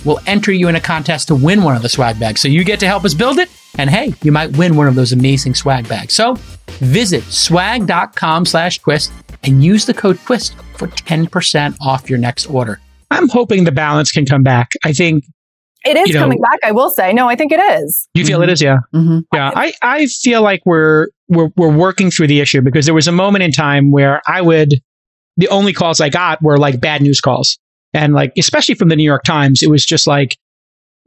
we'll enter you in a contest to win one of the swag bags. So you get to help us build it. And hey, you might win one of those amazing swag bags. So visit swag dot com slash twist and use the code TWIST for ten percent off your next order. I'm hoping the balance can come back. I think it is you know, coming back. I will say, no, I think it is. You feel mm-hmm. it is, yeah, mm-hmm. yeah. I, I feel like we're we're we're working through the issue, because there was a moment in time where I would the only calls I got were like bad news calls, and like especially from the New York Times, it was just like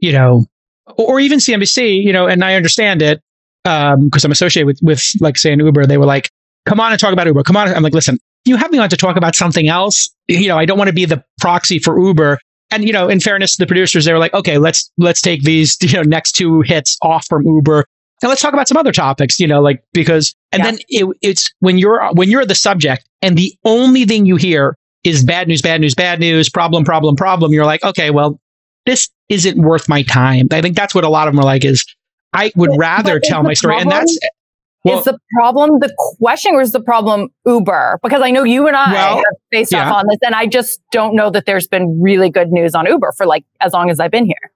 you know, or even C N B C, you know. And I understand it because um, I'm associated with with like say an Uber. They were like, come on and talk about Uber. Come on, I'm like, listen. You have me on to talk about something else. You know, I don't want to be the proxy for Uber. And, you know, in fairness to the producers, they were like, okay, let's, let's take these, you know, next two hits off from Uber and let's talk about some other topics, you know, like, because, and yeah. then it, it's when you're, when you're the subject and the only thing you hear is bad news, bad news, bad news, problem, problem, problem. You're like, okay, well, this isn't worth my time. I think that's what a lot of them are like is I would but, rather but tell my story. Problem? And that's, Well, is the problem the question, or is the problem Uber? Because I know you and I well, have faced yeah. off on this, and I just don't know that there's been really good news on Uber for like as long as I've been here.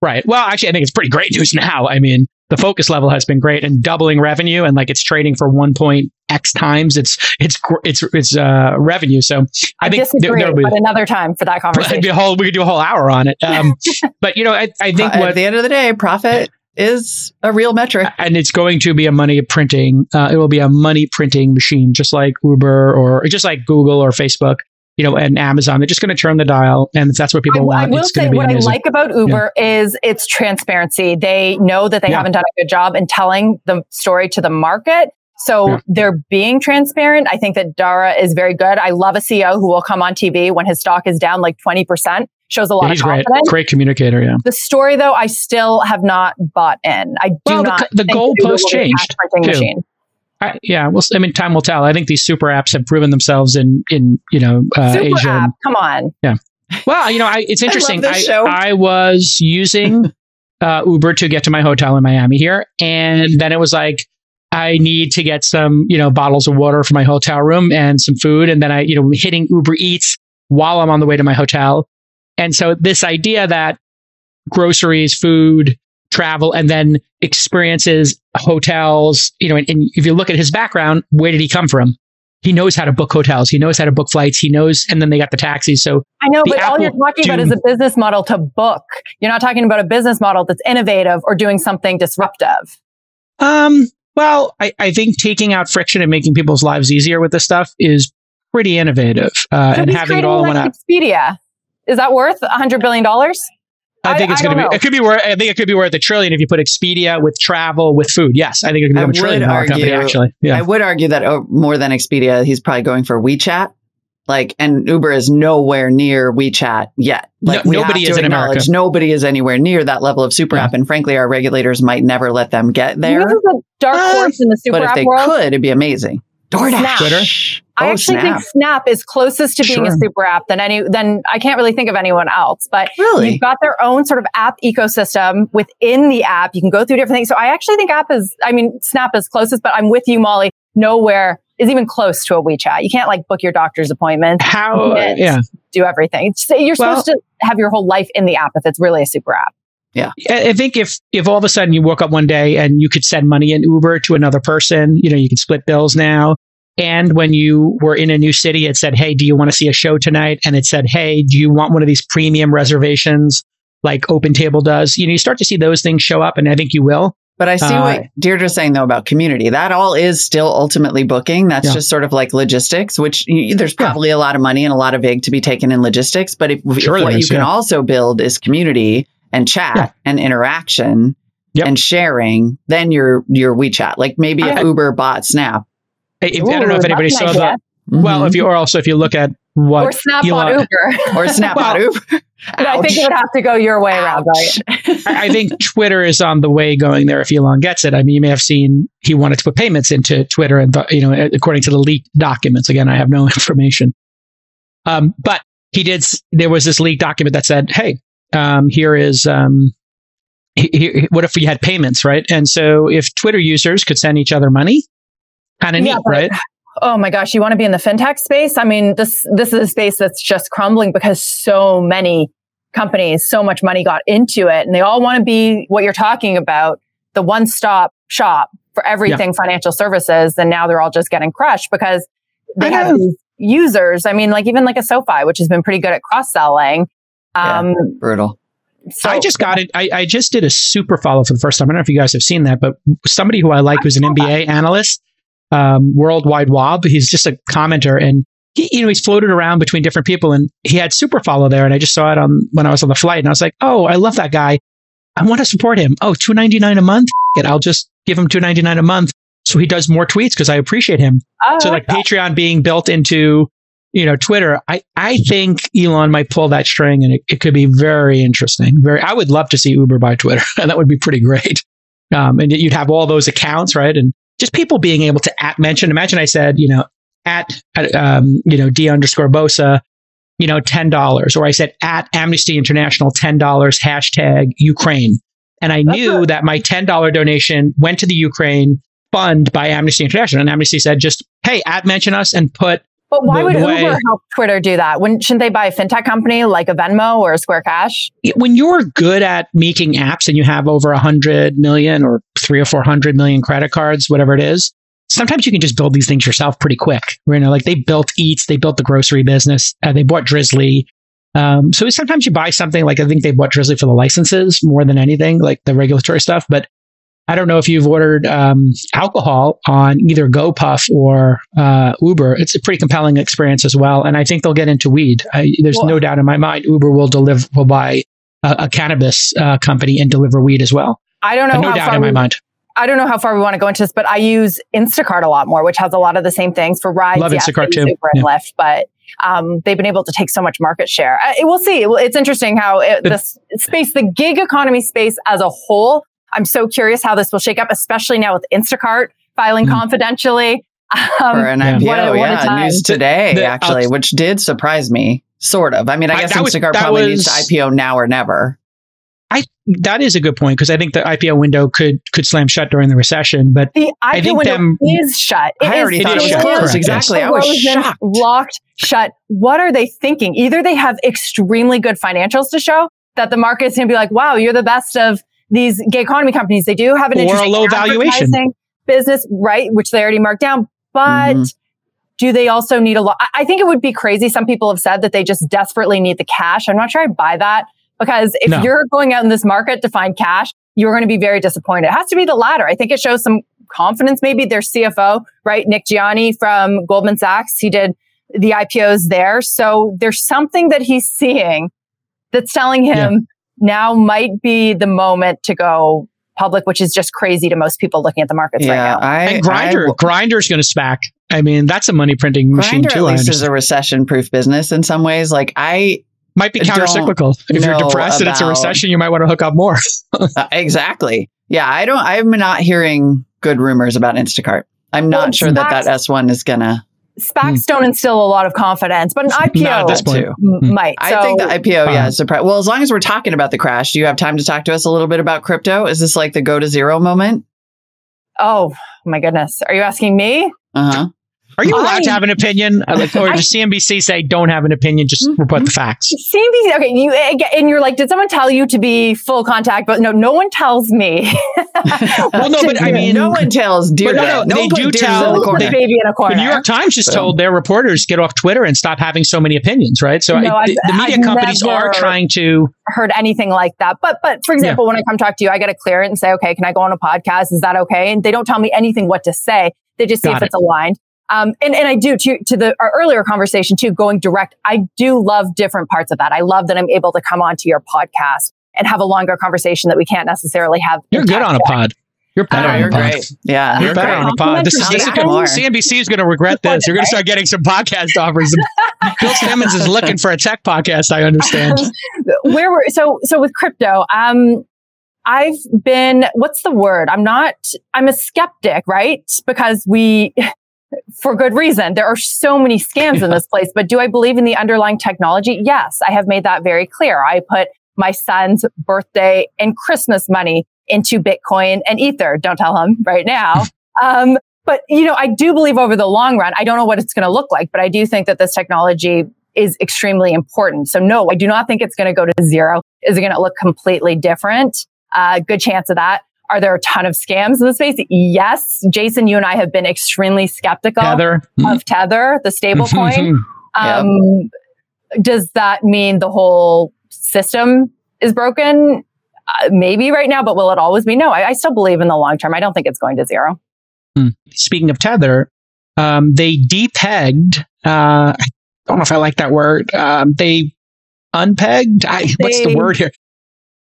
Right. Well, actually, I think it's pretty great news now. I mean, the focus level has been great and doubling revenue, and like it's trading for one point X times its its its its uh, revenue. So I, I think disagree, there, but another time for that conversation. Be a whole, we could do a whole hour on it. Um, but you know, I, I think uh, what, at the end of the day, profit. is a real metric, and it's going to be a money printing. Uh, it will be a money printing machine, just like Uber or, or just like Google or Facebook, you know, and Amazon. They're just going to turn the dial, and if that's what people I, want. I will it's say be what amazing. I like about Uber yeah. is its transparency. They know that they yeah. haven't done a good job in telling the story to the market, so yeah. they're being transparent. I think that Dara is very good. I love a C E O who will come on T V when his stock is down like twenty percent. Shows a lot yeah, he's of confidence. Great, great communicator, yeah. The story, though, I still have not bought in. I do well, the, not. The goalpost changed. Too. I, yeah, well, I mean, time will tell. I think these super apps have proven themselves in, in you know, uh, super Asia. Super app, come on. Yeah. Well, you know, I, it's interesting. I, I, I was using uh, Uber to get to my hotel in Miami here, and then it was like, I need to get some, you know, bottles of water for my hotel room and some food, and then I, you know, hitting Uber Eats while I'm on the way to my hotel. And so this idea that groceries, food, travel, and then experiences, hotels, you know, and, and if you look at his background, where did he come from? He knows how to book hotels. He knows how to book flights. He knows, and then they got the taxis. So I know, but Apple all you're talking do, about is a business model to book. You're not talking about a business model that's innovative or doing something disruptive. Um. Well, I, I think taking out friction and making people's lives easier with this stuff is pretty innovative. Uh, so and having it all in one app. Expedia. Is that worth one hundred billion dollars? I think I, it's going to be. Know. It could be worth. I think it could be worth a trillion if you put Expedia with travel with food. Yes, I think it could become a trillion dollar company. Actually, yeah. I would argue that oh, more than Expedia, he's probably going for WeChat. Like, and Uber is nowhere near WeChat yet. Like, no, we nobody have to is in America. Nobody is anywhere near that level of super yeah. app, and frankly, our regulators might never let them get there. You know, there's a dark horse in the super app world. But if they could, it'd be amazing. DoorDash. Twitter. I oh, actually Snap. think Snap is closest to being sure. a super app than any, than I can't really think of anyone else, but really? You've got their own sort of app ecosystem within the app. You can go through different things. So I actually think app is, I mean, Snap is closest, but I'm with you, Molly. Nowhere is even close to a WeChat. You can't like book your doctor's appointment. How? Yeah. Do everything. It's, you're well, supposed to have your whole life in the app if it's really a super app. Yeah. I think if, if all of a sudden you woke up one day and you could send money in Uber to another person, you know, you can split bills now. And when you were in a new city, it said, hey, do you want to see a show tonight? And it said, hey, do you want one of these premium reservations like OpenTable does? You know, you start to see those things show up, and I think you will. But I see uh, what Deirdre's saying, though, about community. That all is still ultimately booking. That's yeah. just sort of like logistics, which you, there's probably yeah. a lot of money and a lot of egg to be taken in logistics. But if, sure if what is, you yeah. can also build is community and chat yeah. and interaction yep. and sharing, then your your WeChat. Like maybe if I, Uber bought Snap. If, Ooh, I don't know if anybody saw that. Mm-hmm. Well, if you or also if you look at what or Snap Elon, on Uber or Snap well, on Uber, but I think it would have to go your way around, right? I think Twitter is on the way going there if Elon gets it. I mean, you may have seen he wanted to put payments into Twitter, and you know, according to the leaked documents. Again, I have no information, um, but he did. There was this leaked document that said, "Hey, um, here is." Um, he, he, what if we had payments, right? And so if Twitter users could send each other money. Kind of yeah, neat, but, right? Oh my gosh, you want to be in the fintech space? I mean, this this is a space that's just crumbling because so many companies, so much money got into it, and they all want to be what you're talking about, the one-stop shop for everything yeah. financial services, and now they're all just getting crushed because they I have know. these users. I mean, like even like a SoFi, which has been pretty good at cross-selling. Um, yeah, brutal. So, I just got it. I, I just did a super follow for the first time. I don't know if you guys have seen that, but somebody who I like, who's an M B A analyst, Um, Worldwide Wob. He's just a commenter, and he, you know, he's floated around between different people, and he had super follow there. And I just saw it on when I was on the flight, and I was like, "Oh, I love that guy. I want to support him. Oh, two ninety-nine a month. F- it. I'll just give him two ninety-nine a month, so he does more tweets because I appreciate him." I so, like, like Patreon being built into, you know, Twitter. I I think Elon might pull that string, and it, it could be very interesting. Very, I would love to see Uber buy Twitter, and that would be pretty great. Um, and you'd have all those accounts, right? And just people being able to at mention, imagine I said, you know, at, um, you know, D underscore Bosa, you know, ten dollars, or I said at Amnesty International, ten dollars, hashtag Ukraine. And I That's knew it. that my ten dollars donation went to the Ukraine fund by Amnesty International. And Amnesty said, just, hey, at mention us and put. But why would way. Uber help Twitter do that? When, shouldn't they buy a fintech company like a Venmo or a Square Cash? When you're good at making apps and you have over one hundred million or three or four hundred million credit cards, whatever it is, sometimes you can just build these things yourself pretty quick. You know, like they built Eats, they built the grocery business, uh, they bought Drizzly. Um, so sometimes you buy something like I think they bought Drizzly for the licenses more than anything, like the regulatory stuff. But I don't know if you've ordered um, alcohol on either GoPuff or uh, Uber. It's a pretty compelling experience as well, and I think they'll get into weed. I, there's well, no doubt in my mind. Uber will deliver, will buy a, a cannabis uh, company and deliver weed as well. I don't know. No how doubt far in my we, mind. I don't know how far we want to go into this, but I use Instacart a lot more, which has a lot of the same things for rides. Love yeah, Instacart too. Uber yeah. and Lyft, but um, they've been able to take so much market share. I, we'll see. It's interesting how it, the this space, the gig economy space as a whole. I'm so curious how this will shake up, especially now with Instacart filing mm-hmm. confidentially. Um, For an I P O, what a, what yeah, news today, the, the, actually, uh, which did surprise me, sort of. I mean, I, I guess Instacart was, probably was, needs to I P O now or never. I That is a good point, because I think the I P O window could could slam shut during the recession. But the I P O I think window them, is shut. It I already is, thought it was closed. Correct. Exactly. I was shocked. Locked, shut. What are they thinking? Either they have extremely good financials to show that the market's going to be like, wow, you're the best of these gig economy companies. They do have an interesting low valuation business, right? Which they already marked down. But mm-hmm. do they also need a lot? I think it would be crazy. Some people have said that they just desperately need the cash. I'm not sure I buy that, because if no. you're going out in this market to find cash, you're going to be very disappointed. It has to be the latter. I think it shows some confidence. Maybe their C F O, right? Nick Gianni from Goldman Sachs, he did the I P Os there. So there's something that he's seeing that's telling him, yeah. now might be the moment to go public, which is just crazy to most people looking at the markets yeah, right now. I, and Grindr, I, Grindr's going to smack. I mean, that's a money printing Grindr machine too. Grindr at least is a recession-proof business in some ways. Like I might be countercyclical. If you're depressed about, and it's a recession, you might want to hook up more. uh, exactly. Yeah, I don't. I'm not hearing good rumors about Instacart. I'm not well, sure SPACs, that that S one is gonna. SPACs mm. don't instill a lot of confidence, but an I P O too m- might. So, I think the I P O, um, yeah, is surprising. Well, as long as we're talking about the crash, do you have time to talk to us a little bit about crypto? Is this like the go to zero moment? Oh my goodness, are you asking me? Uh huh. Are you allowed I, to have an opinion? Or does C N B C say don't have an opinion, just report the facts? C N B C, okay. You and you're like, did someone tell you to be full contact? But no, no one tells me. well, no, but I mean, no one tells Deirdre. No, no, they do tell the baby in a corner. The New York Times just told their reporters get off Twitter and stop having so many opinions, right? So no, I, the, the media I've companies are trying to heard anything like that. But but for example, yeah. when I come talk to you, I got to clear it and say, okay, can I go on a podcast? Is that okay? And they don't tell me anything what to say. They just see got if it. it's aligned. Um, and, and I do, to, to the our earlier conversation too, going direct, I do love different parts of that. I love that I'm able to come onto your podcast and have a longer conversation that we can't necessarily have. You're good on a pod. You're better um, on a pod. Great. Yeah. You're, you're better on a pod. This is, this is good. C N B C is going to regret this. You're going to start getting some podcast offers. Bill Simmons is looking for a tech podcast, I understand. Where were, so, so with crypto, um, I've been, what's the word? I'm not, I'm a skeptic, right? Because we... For good reason. There are so many scams yeah. in this place, but do I believe in the underlying technology? Yes, I have made that very clear. I put my son's birthday and Christmas money into Bitcoin and Ether. Don't tell him right now. um, but, you know, I do believe over the long run, I don't know what it's going to look like, but I do think that this technology is extremely important. So no, I do not think it's going to go to zero. Is it going to look completely different? Uh, good chance of that. Are there a ton of scams in the space? Yes. Jason, you and I have been extremely skeptical Tether. of Tether, the stablecoin. um, yep. Does that mean the whole system is broken? Uh, maybe right now, but will it always be? No, I, I still believe in the long term. I don't think it's going to zero. Hmm. Speaking of Tether, um, they depegged. Uh, I don't know if I like that word. Um, they unpegged. I, they, what's the word here?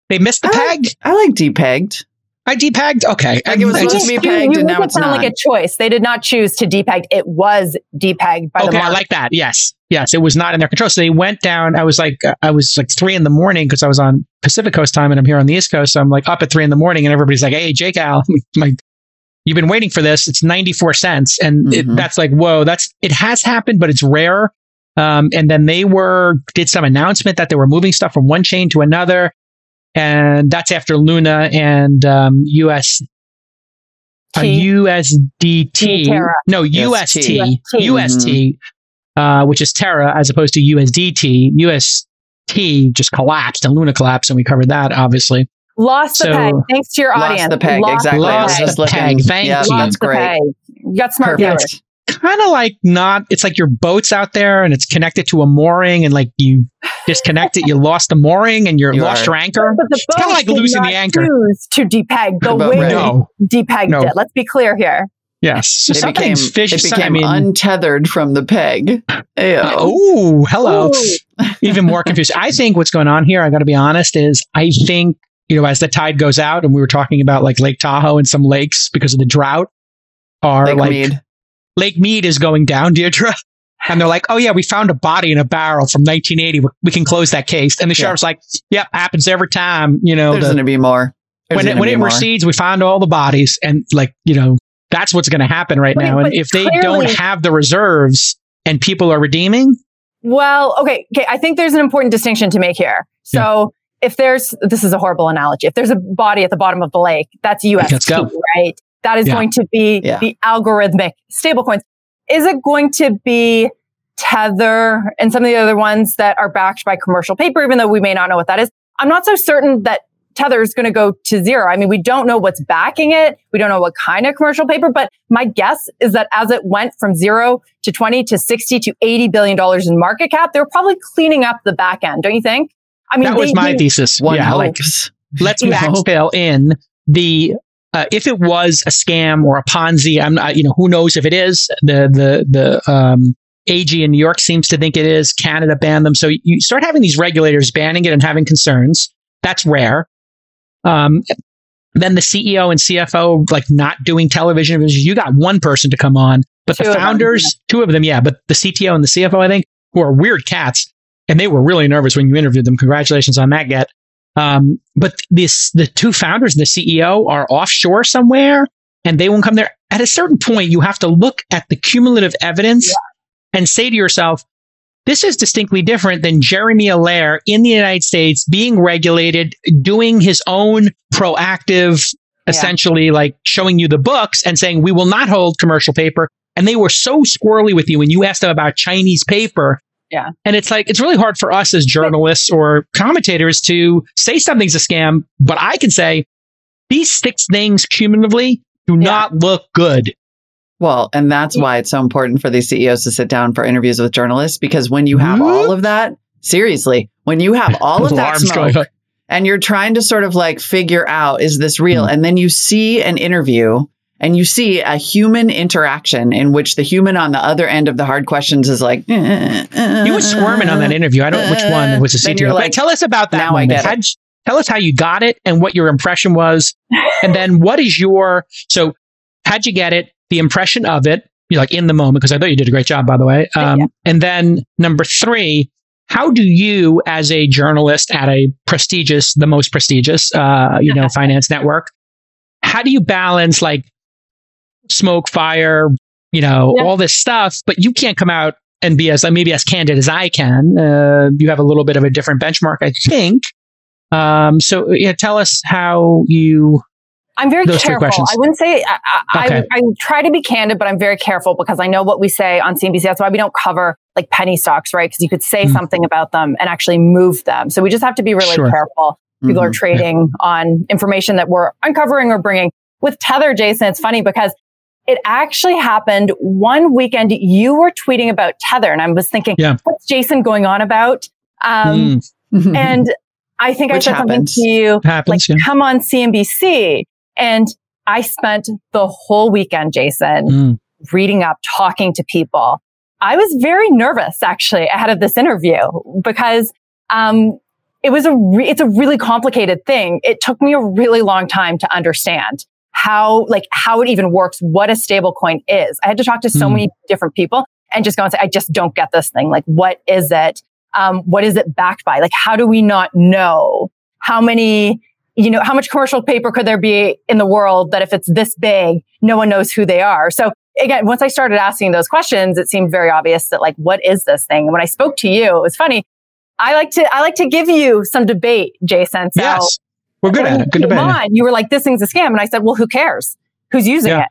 They missed the I peg. Like, I like depegged. I depegged? Okay. Like it was I supposed just, to be pegged you, you and now it's not. It sounded like a choice. They did not choose to depeg. It was depegged by okay, the market. Okay, I like that. Yes. Yes. It was not in their control. So they went down. I was like, I was like three in the morning because I was on Pacific Coast time and I'm here on the East Coast. So I'm like up at three in the morning and everybody's like, hey, Jake Al, like, you've been waiting for this. It's ninety-four cents. And mm-hmm. it, that's like, whoa, that's, it has happened, but it's rare. Um, and then they were, did some announcement that they were moving stuff from one chain to another. And that's after Luna and um, U S, uh, U S D T. T, Terra. No, U S T. U S T, U S T mm-hmm. uh, which is Terra as opposed to U S D T. U S T just collapsed and Luna collapsed, and we covered that, obviously. Lost so, the peg, thanks to your lost audience. Lost the peg, lost exactly. Lost the peg, peg. thank yeah, you. Lost the great. Peg. You got smart viewers. Kind of like not, it's like your boat's out there and it's connected to a mooring and like you disconnect it, you lost the mooring and you're you lost are. your anchor. But the it's kind of like losing the anchor. To depeg the, the way right. no. depegged no. it. Let's be clear here. Yes. So it became, fish, it became I mean, untethered from the peg. Uh, oh, hello. Even more confused. I think what's going on here, I got to be honest, is I think, you know, as the tide goes out and we were talking about like Lake Tahoe and some lakes because of the drought are Lake like... Mead. Lake Mead is going down, Deirdre. And they're like, oh, yeah, we found a body in a barrel from nineteen eighty. We can close that case. And the sheriff's yeah. like, yeah, happens every time. You know, There's the, going to be more. There's when it, when it more. recedes, we find all the bodies. And like, you know, that's what's going to happen right but, now. And if clearly, they don't have the reserves and people are redeeming. Well, okay. okay. I think there's an important distinction to make here. So yeah. if there's, this is a horrible analogy. If there's a body at the bottom of the lake, that's U S T, right? That is yeah. going to be yeah. the algorithmic stablecoins. Is it going to be Tether and some of the other ones that are backed by commercial paper, even though we may not know what that is? I'm not so certain that Tether is going to go to zero. I mean, we don't know what's backing it. We don't know what kind of commercial paper, but my guess is that as it went from zero to twenty to sixty to eighty billion dollars in market cap, they were probably cleaning up the back end, don't you think? I mean, that was they, my they, thesis. One yeah, like, let's you backfill in the Uh, if it was a scam or a Ponzi, I'm not, you know, who knows if it is. The the the um, A G in New York seems to think it is. Canada banned them, so you start having these regulators banning it and having concerns. That's rare. Um, then the C E O and C F O, like, not doing television. You got one person to come on, but two the founders, them, yeah. two of them, yeah. But the C T O and the C F O, I think, who are weird cats, and they were really nervous when you interviewed them. Congratulations on that get. Um, but this, the two founders and the C E O are offshore somewhere, and they won't come there. At a certain point, you have to look at the cumulative evidence yeah. and say to yourself, this is distinctly different than Jeremy Allaire in the United States being regulated, doing his own proactive, yeah. essentially like showing you the books and saying, we will not hold commercial paper. And they were so squirrely with you when you asked them about Chinese paper. Yeah. And it's like, it's really hard for us as journalists or commentators to say something's a scam, but I can say these six things cumulatively do yeah. not look good. Well, and that's why it's so important for these C E Os to sit down for interviews with journalists, because when you have all of that, seriously, when you have all of that smoke and you're trying to sort of like figure out, is this real? Mm-hmm. And then you see an interview and you see a human interaction in which the human on the other end of the hard questions is like, eh, eh, you were squirming on that interview. I don't know which one was the C T O. Like, tell us about that. Now moment. I get it. How'd, tell us how you got it and what your impression was. And then what is your, so how'd you get it? The impression of it, you're like in the moment, because I thought you did a great job, by the way. Um, yeah. And then number three, how do you, as a journalist at a prestigious, the most prestigious, uh, you know, finance network, how do you balance like smoke, fire, you know, yeah. all this stuff, but you can't come out and be as, like, maybe as candid as I can. Uh, you have a little bit of a different benchmark, I think. Um, so yeah, tell us how you... I'm very Those careful. I wouldn't say, I, I, okay. I, I try to be candid, but I'm very careful because I know what we say on C N B C. That's why we don't cover like penny stocks, right? Because you could say mm-hmm. something about them and actually move them. So we just have to be really sure. careful. People mm-hmm. are trading yeah. on information that we're uncovering or bringing. With Tether, Jason, it's funny because it actually happened one weekend. You were tweeting about Tether and I was thinking, yeah. what's Jason going on about? Um, mm. And I think Which I said happens. something to you, happens, like yeah. come on C N B C. And I spent the whole weekend, Jason, mm. reading up, talking to people. I was very nervous, actually, ahead of this interview because um, it was a re- it's a really complicated thing. It took me a really long time to understand how like how it even works, what a stablecoin is. I had to talk to so mm. many different people and just go and say, I just don't get this thing. Like, what is it? Um, what is it backed by? Like, how do we not know how many... You know, how much commercial paper could there be in the world that if it's this big, no one knows who they are? So again, once I started asking those questions, it seemed very obvious that like, what is this thing? And when I spoke to you, it was funny. I like to, I like to give you some debate, Jason. So yes, we're good at it. Good debate. On, you were like, this thing's a scam. And I said, well, who cares? Who's using yeah. it?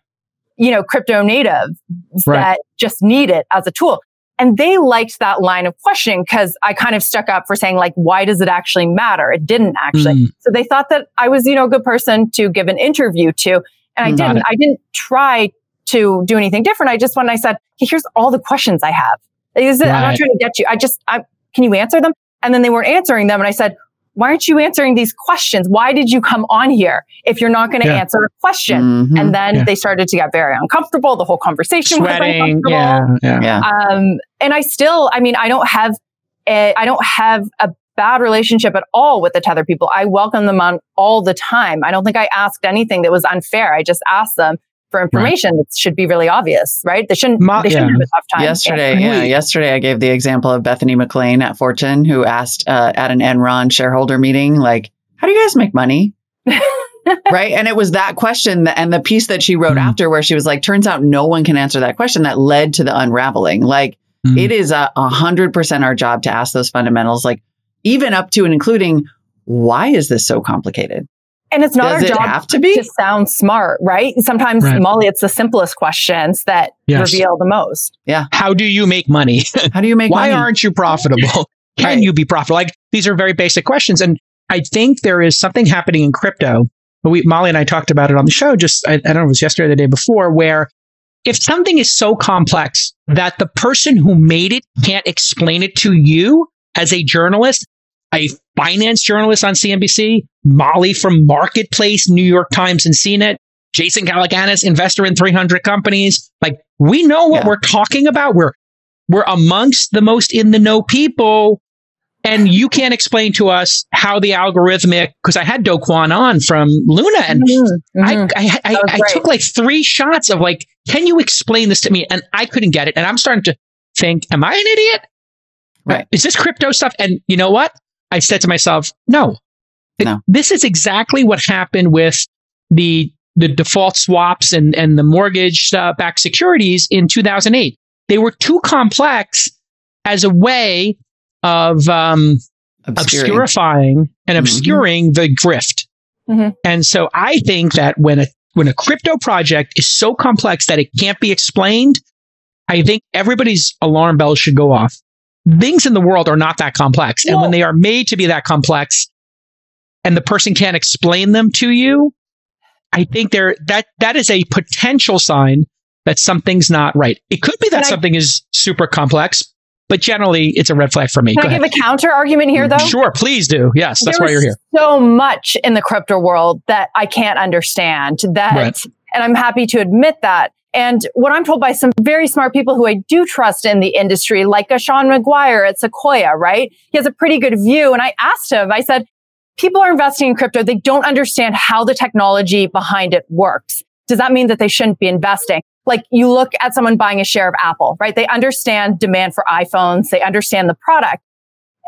You know, crypto natives right. that just need it as a tool. And they liked that line of questioning because I kind of stuck up for saying like, why does it actually matter? It didn't actually. Mm. So they thought that I was, you know, a good person to give an interview to. And I Not didn't, it. I didn't try to do anything different. I just went and I said, hey, here's all the questions I have. Is it, right. I'm not trying to get you. I just, I, can you answer them? And then they weren't answering them. And I said, why aren't you answering these questions? Why did you come on here if you're not going to yeah. answer a question? Mm-hmm. And then yeah. they started to get very uncomfortable. The whole conversation Sweating. was uncomfortable. Yeah, yeah. Um, and I still, I mean, I don't have, a, I don't have a bad relationship at all with the Tether people. I welcome them on all the time. I don't think I asked anything that was unfair. I just asked them for information right. that should be really obvious, right? They shouldn't, Ma- they shouldn't yeah. have a tough time. Yesterday, yeah. yeah, yesterday I gave the example of Bethany McLean at Fortune, who asked uh, at an Enron shareholder meeting, like, how do you guys make money? Right? And it was that question that, and the piece that she wrote mm. after where she was like, turns out no one can answer that question, that led to the unraveling. Like, mm. it is a hundred percent our job to ask those fundamentals, like even up to and including, why is this so complicated? And it's not Does our it job have to, be? to sound smart, right? Sometimes, right. Molly, it's the simplest questions that yes. reveal the most. Yeah. How do you make money? How do you make Why money? Why aren't you profitable? Can right. you be profitable? Like, these are very basic questions. And I think there is something happening in crypto. We, Molly and I talked about it on the show just, I, I don't know if it was yesterday or the day before, where if something is so complex that the person who made it can't explain it to you as a journalist, a finance journalist on C N B C, Molly from Marketplace, New York Times and C net, Jason Calacanis, investor in three hundred companies. Like, we know what yeah. we're talking about. We're, we're amongst the most in the know people. And you can't explain to us how the algorithmic, because I had Do Kwan on from Luna, and mm-hmm. I, I, I, I took like three shots of like, can you explain this to me? And I couldn't get it. And I'm starting to think, am I an idiot? Right. Is this crypto stuff? And you know what? I said to myself, no, no. This is exactly what happened with the the default swaps and, and the mortgage uh, backed securities in two thousand eight. They were too complex as a way of um, obscuring. obscurifying and obscuring mm-hmm. the grift. Mm-hmm. And so I think that when a when a crypto project is so complex that it can't be explained, I think everybody's alarm bells should go off. Things in the world are not that complex. Whoa. And when they are made to be that complex and the person can't explain them to you, I think there that that is a potential sign that something's not right. It could be that I, something is super complex, but generally it's a red flag for me. Can Go I ahead. Give a counter argument here though? Sure, please do. Yes, that's There's why you're here. So much in the crypto world that I can't understand that, right. And I'm happy to admit that. And what I'm told by some very smart people who I do trust in the industry, like a Sean McGuire at Sequoia, right? He has a pretty good view. And I asked him, I said, people are investing in crypto. They don't understand how the technology behind it works. Does that mean that they shouldn't be investing? Like you look at someone buying a share of Apple, right? They understand demand for iPhones. They understand the product.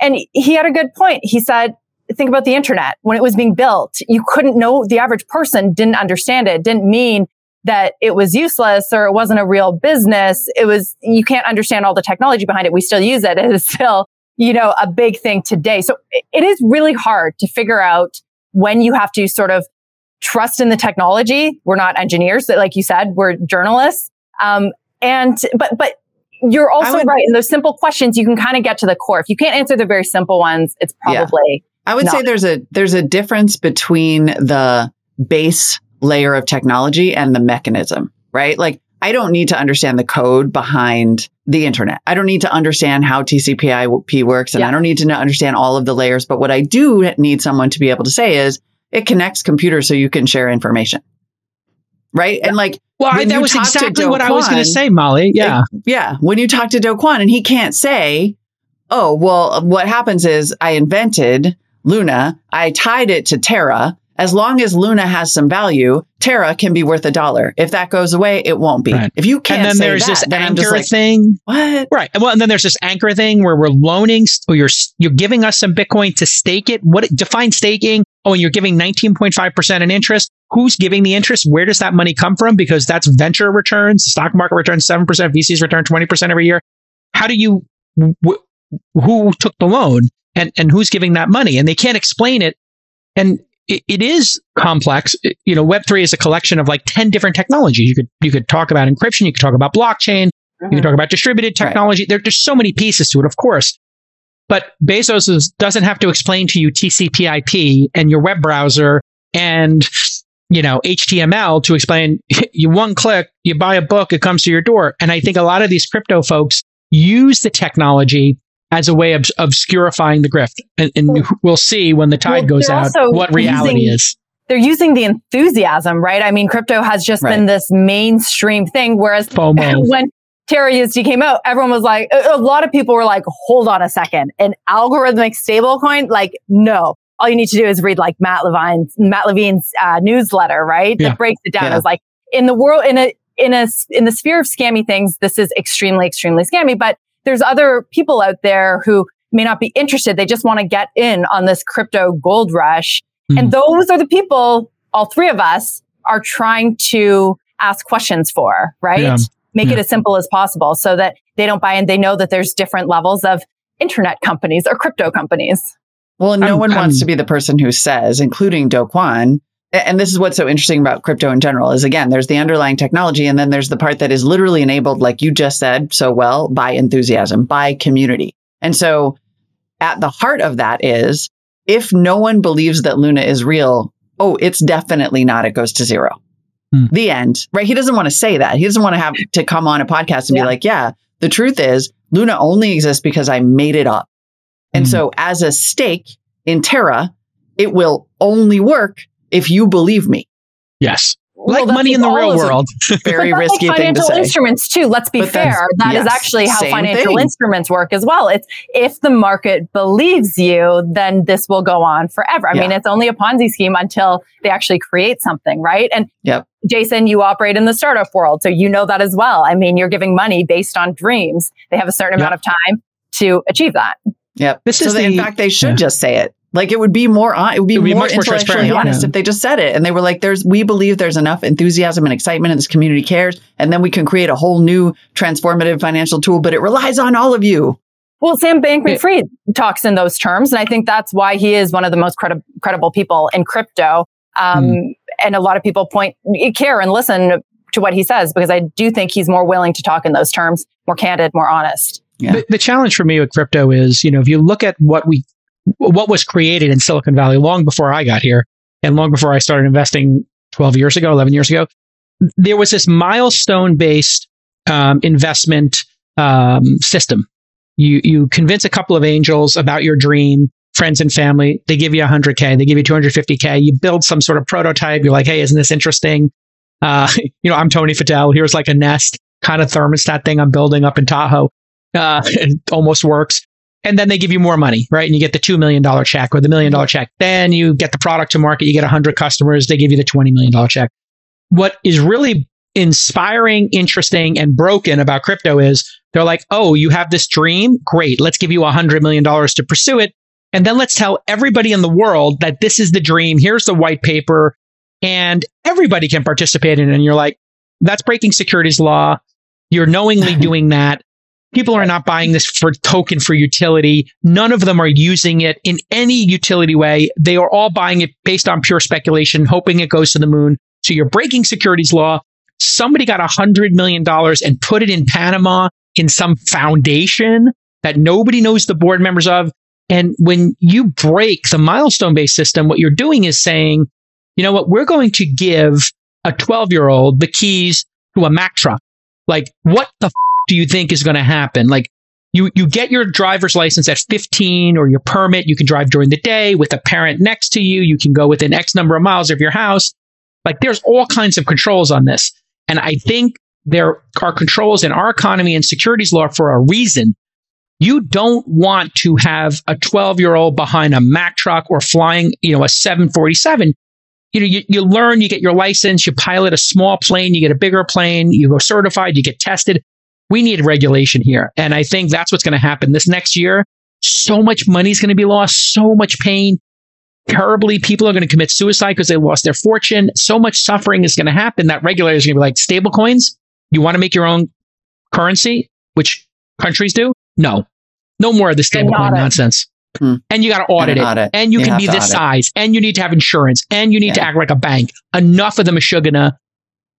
And he had a good point. He said, think about the internet. When it was being built, you couldn't know, the average person didn't understand it. It didn't mean that it was useless or it wasn't a real business. It was, you can't understand all the technology behind it. We still use it. It is still, you know, a big thing today. So it is really hard to figure out when you have to sort of trust in the technology. We're not engineers, like you said, we're journalists. Um, and, but, but you're also would, right. In those simple questions, you can kind of get to the core. If you can't answer the very simple ones, it's probably. Yeah. I would not. say there's a, there's a difference between the base layer of technology and the mechanism, right? Like I don't need to understand the code behind the internet. I don't need to understand how T C P I P works and yeah. I don't need to understand all of the layers. But what I do need someone to be able to say is it connects computers so you can share information, right? Yeah. And like, well, I, that was exactly what Kwan, I was going to say, Molly. Yeah. It, yeah. When you talk to Do Kwan and he can't say, oh, well, what happens is I invented Luna. I tied it to Terra. As long as Luna has some value, Terra can be worth a dollar. If that goes away, it won't be. Right. If you can't and then say there's that, this then anchor I'm just like, thing. What? Right. Well, and then there's this anchor thing where we're loaning, or you're you're giving us some Bitcoin to stake it. What define staking? Oh, and you're giving nineteen point five percent in interest. Who's giving the interest? Where does that money come from? Because that's venture returns, stock market returns seven percent, V Cs return twenty percent every year. How do you? Wh- who took the loan and and who's giving that money? And they can't explain it. And it is complex. You know, Web three is a collection of like ten different technologies. You could, you could talk about encryption. You could talk about blockchain. Mm-hmm. You could talk about distributed technology. Right. There, there's so many pieces to it, of course. But Bezos is, doesn't have to explain to you T C P I P and your web browser and, you know, H T M L to explain. You one click, you buy a book, it comes to your door. And I think a lot of these crypto folks use the technology as a way of obscurifying the grift. And, and we'll see when the tide well, goes out what reality using, is. They're using the enthusiasm, right? I mean, crypto has just right. been this mainstream thing. Whereas FOMO. When Terra U S T came out, everyone was like, a lot of people were like, hold on a second, an algorithmic stablecoin? Like, no. All you need to do is read like Matt Levine's, Matt Levine's uh, newsletter, right? Yeah. That breaks it down. Yeah. It's like, in the world, in a, in a, in the sphere of scammy things, this is extremely, extremely scammy. But there's other people out there who may not be interested. They just want to get in on this crypto gold rush. Mm. And those are the people, all three of us, are trying to ask questions for, right? Yeah. Make yeah. it as simple as possible so that they don't buy in. They know that there's different levels of internet companies or crypto companies. Well, no um, one um, wants to be the person who says, including Do Kwan, and this is what's so interesting about crypto in general is, again, there's the underlying technology and then there's the part that is literally enabled, like you just said so well, by enthusiasm, by community. And so at the heart of that is, if no one believes that Luna is real, oh, it's definitely not. It goes to zero. Hmm. The end. Right? He doesn't want to say that. He doesn't want to have to come on a podcast and yeah. be like, yeah, the truth is Luna only exists because I made it up. And hmm. so as a stake in Terra, it will only work if you believe me. Yes. Well, like money in the real world. Very risky like thing to say. Financial instruments too. Let's be but fair. That yes, is actually how financial thing. instruments work as well. It's if the market believes you, then this will go on forever. I yeah. mean, it's only a Ponzi scheme until they actually create something, right? And yep. Jason, you operate in the startup world, so you know that as well. I mean, you're giving money based on dreams. They have a certain yep. amount of time to achieve that. Yep. This so is the, in fact, they should yeah. just say it. Like it would be more, it would be, it would be more much intellectually more honest yeah. if they just said it. And they were like, "There's, we believe there's enough enthusiasm and excitement and this community cares. And then we can create a whole new transformative financial tool, but it relies on all of you." Well, Sam Bankman-Fried yeah. talks in those terms. And I think that's why he is one of the most credi- credible people in crypto. Um, mm. And a lot of people point, care and listen to what he says, because I do think he's more willing to talk in those terms, more candid, more honest. Yeah. The, the challenge for me with crypto is, you know, if you look at what we what was created in Silicon Valley long before I got here and long before I started investing twelve years ago, eleven years ago, there was this milestone-based um, investment um, system. You you convince a couple of angels about your dream, friends and family, they give you one hundred K, they give you two hundred fifty K, you build some sort of prototype, you're like, "Hey, isn't this interesting? Uh, you know, I'm Tony Fattel, here's like a Nest kind of thermostat thing I'm building up in Tahoe. Uh, it almost works." And then they give you more money, right? And you get the two million dollars check or the million dollar check. Then you get the product to market, you get one hundred customers, they give you the twenty million dollars check. What is really inspiring, interesting, and broken about crypto is they're like, "Oh, you have this dream? Great. Let's give you one hundred million dollars to pursue it. And then let's tell everybody in the world that this is the dream. Here's the white paper. And everybody can participate in it." And you're like, that's breaking securities law. You're knowingly doing that. People are not buying this for token for utility. None of them are using it in any utility way. They are all buying it based on pure speculation, hoping it goes to the moon. So you're breaking securities law. Somebody got one hundred million dollars and put it in Panama in some foundation that nobody knows the board members of. And when you break the milestone-based system, what you're doing is saying, you know what, we're going to give a twelve-year-old the keys to a Mack truck. Like, what the f- do you think is going to happen? Like, you you get your driver's license at fifteen or your permit. You can drive during the day with a parent next to you. You can go within X number of miles of your house. Like, there's all kinds of controls on this. And I think there are controls in our economy and securities law for a reason. You don't want to have a twelve-year-old behind a Mack truck or flying, you know, a seven forty-seven. You know, you, you learn, you get your license, you pilot a small plane, you get a bigger plane, you go certified, you get tested. We need regulation here. And I think that's what's going to happen this next year. So much money is going to be lost, so much pain. Terribly, people are going to commit suicide because they lost their fortune. So much suffering is going to happen that regulators are going to be like, stable coins? You want to make your own currency, which countries do? No. No more of the stablecoin nonsense. Hmm. And you got to audit, audit it. And you, you can be this size. And you need to have insurance. And you need yeah. to act like a bank. Enough of them is going to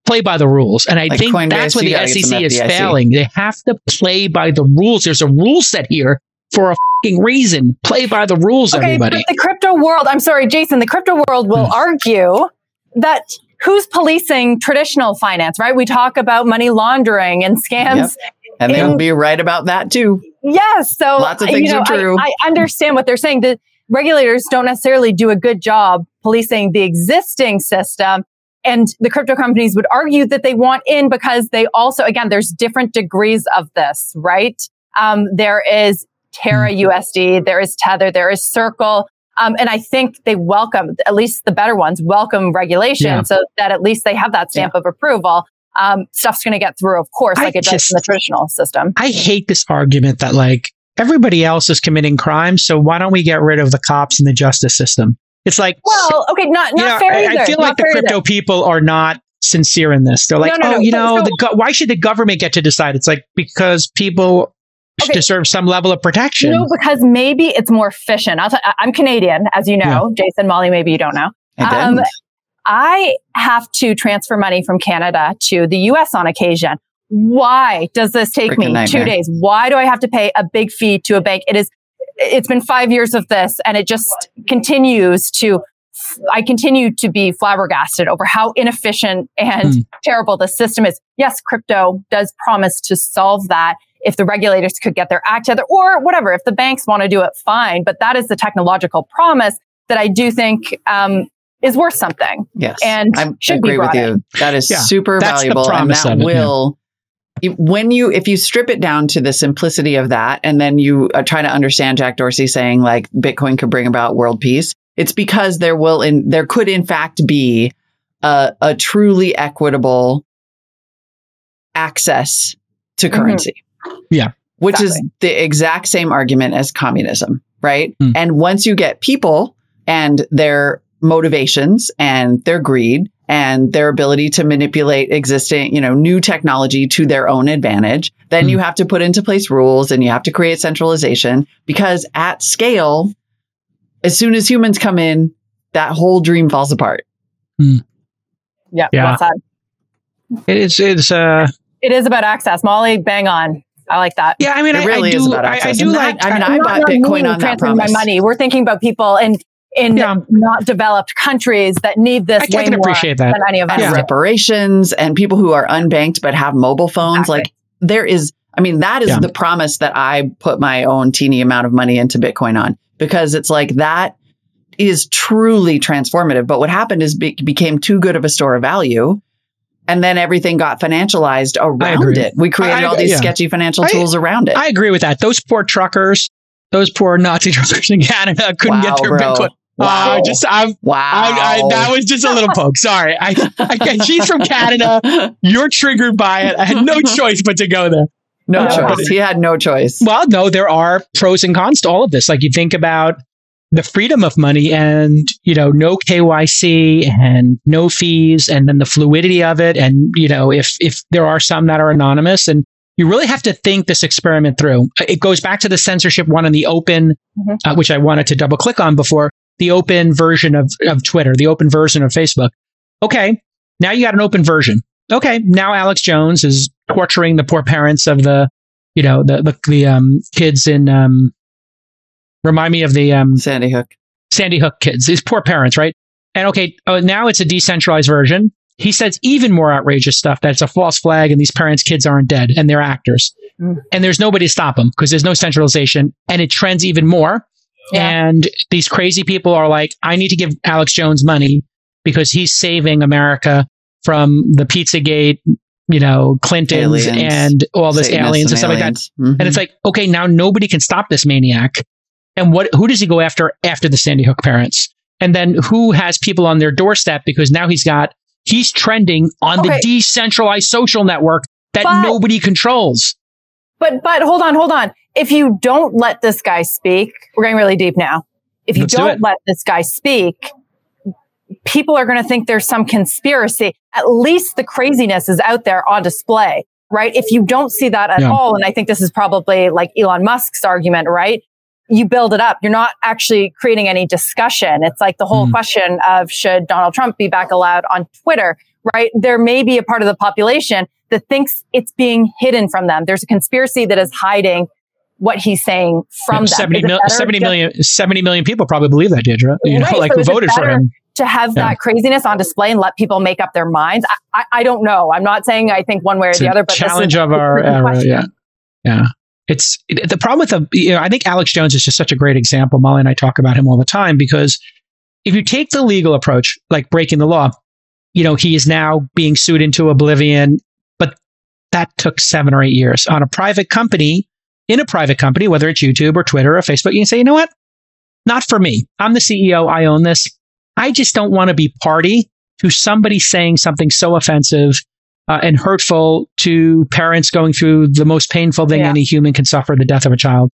play by the rules. And I like think Coinbase, that's where the S E C is failing. They have to play by the rules. There's a rule set here for a fucking reason. Play by the rules, okay, everybody. But the crypto world, I'm sorry, Jason, the crypto world will mm. argue that who's policing traditional finance, right? We talk about money laundering and scams. Yep. And they'll in, be right about that too. Yes. So lots of things you know, are true. I, I understand what they're saying. The regulators don't necessarily do a good job policing the existing system. And the crypto companies would argue that they want in because they also, again, there's different degrees of this, right? Um, there is Terra U S D, there is Tether, there is Circle. Um, and I think they welcome, at least the better ones, welcome regulation yeah. so that at least they have that stamp yeah. of approval. Um, stuff's going to get through, of course, like I it does just, in the traditional system. I hate this argument that like everybody else is committing crimes, so why don't we get rid of the cops and the justice system? It's like, well, okay, not, not you know, fair I, either. I feel not like the crypto either. people are not sincere in this. They're like, no, no, oh, no. you know, so, the go- why should the government get to decide? It's like, because people okay. deserve some level of protection. No, because maybe it's more efficient. I'll t- I'm Canadian, as you know, yeah. Jason, Molly, maybe you don't know. I um, I have to transfer money from Canada to the U S on occasion. Why does this take Freaking me nightmare. two days? Why do I have to pay a big fee to a bank? It is It's been five years of this, and it just continues to, I continue to be flabbergasted over how inefficient and mm. terrible the system is. Yes, crypto does promise to solve that if the regulators could get their act together or whatever. If the banks want to do it, fine. But that is the technological promise that I do think um, is worth something. Yes. And I should agree be brought with you. In. That is yeah, super valuable. And that it, will, yeah. when you, if you strip it down to the simplicity of that, and then you try to understand Jack Dorsey saying like Bitcoin could bring about world peace, it's because there will, in there could in fact be a, a truly equitable access to currency. Mm-hmm. Yeah. Which exactly. is the exact same argument as communism, right? Mm. And once you get people and their motivations and their greed and their ability to manipulate existing, you know, new technology to their own advantage, then mm. you have to put into place rules and you have to create centralization, because at scale, as soon as humans come in, that whole dream falls apart. Mm. Yeah, yeah. Well said. It is, it's, uh... it is about access. Molly, bang on. I like that. Yeah, I mean, it I, really I do, is about access. I, I do that, like. I mean, I bought Bitcoin on that promise. My money. We're thinking about people in in yeah. not developed countries that need this. I way can more appreciate that. Than any of us. Yeah. Reparations and people who are unbanked but have mobile phones. Exactly. Like there is. I mean, that is yeah. the promise that I put my own teeny amount of money into Bitcoin on, because it's like that is truly transformative. But what happened is it be- became too good of a store of value. And then everything got financialized around it. We created I, I, all these yeah. sketchy financial tools I, around it. I agree with that. Those poor truckers, those poor Nazi truckers in Canada couldn't wow, get their bro. Bitcoin. Wow. Uh, just, I'm, wow. I, I, that was just a little poke. Sorry. I, I, she's from Canada. You're triggered by it. I had no choice but to go there. No uh, choice. He had no choice. Well, no, there are pros and cons to all of this. Like you think about the freedom of money and, you know, no K Y C and no fees, and then the fluidity of it. And, you know, if, if there are some that are anonymous, and you really have to think this experiment through. It goes back to the censorship one and the open, mm-hmm. uh, which I wanted to double click on before, the open version of, of Twitter, the open version of Facebook. Okay. Now you got an open version. Okay. Now Alex Jones is torturing the poor parents of the, you know, the, the, the um, kids in, um, Remind me of the um, Sandy Hook. Sandy Hook kids, these poor parents, right? And okay, oh, now it's a decentralized version. He says even more outrageous stuff, that it's a false flag and these parents' kids aren't dead and they're actors. Mm. And there's nobody to stop them because there's no centralization, and it trends even more. Yeah. And these crazy people are like, I need to give Alex Jones money because he's saving America from the Pizzagate, you know, Clintons aliens. and all this Satanists aliens and, and aliens. stuff like that. Mm-hmm. And it's like, okay, now nobody can stop this maniac. And what? Who does he go after after the Sandy Hook parents? And then who has people on their doorstep? Because now he's got, he's trending on okay. the decentralized social network that but, nobody controls. But, but hold on, hold on. If you don't let this guy speak, we're getting really deep now. If you Let's don't do let this guy speak, people are going to think there's some conspiracy. At least the craziness is out there on display, right? If you don't see that at yeah. all, and I think this is probably like Elon Musk's argument, right? You build it up. You're not actually creating any discussion. It's like the whole mm. question of should Donald Trump be back allowed on Twitter, right? There may be a part of the population that thinks it's being hidden from them. There's a conspiracy that is hiding what he's saying from yeah, them. seventy, mil- seventy, million, seventy million people probably believe that, Deirdre. You right, know, like so who voted for him. To have yeah. that craziness on display and let people make up their minds. I, I, I don't know. I'm not saying I think one way or it's the other, but challenge this is, of our era. Yeah. Yeah. It's the problem with the, you know, I think Alex Jones is just such a great example. Molly and I talk about him all the time, because if you take the legal approach, like breaking the law, you know, he is now being sued into oblivion, but that took seven or eight years on a private company, in a private company, whether it's YouTube or Twitter or Facebook, you can say, you know what? Not for me. I'm the C E O. I own this. I just don't want to be party to somebody saying something so offensive Uh, and hurtful to parents going through the most painful thing yeah. any human can suffer, the death of a child.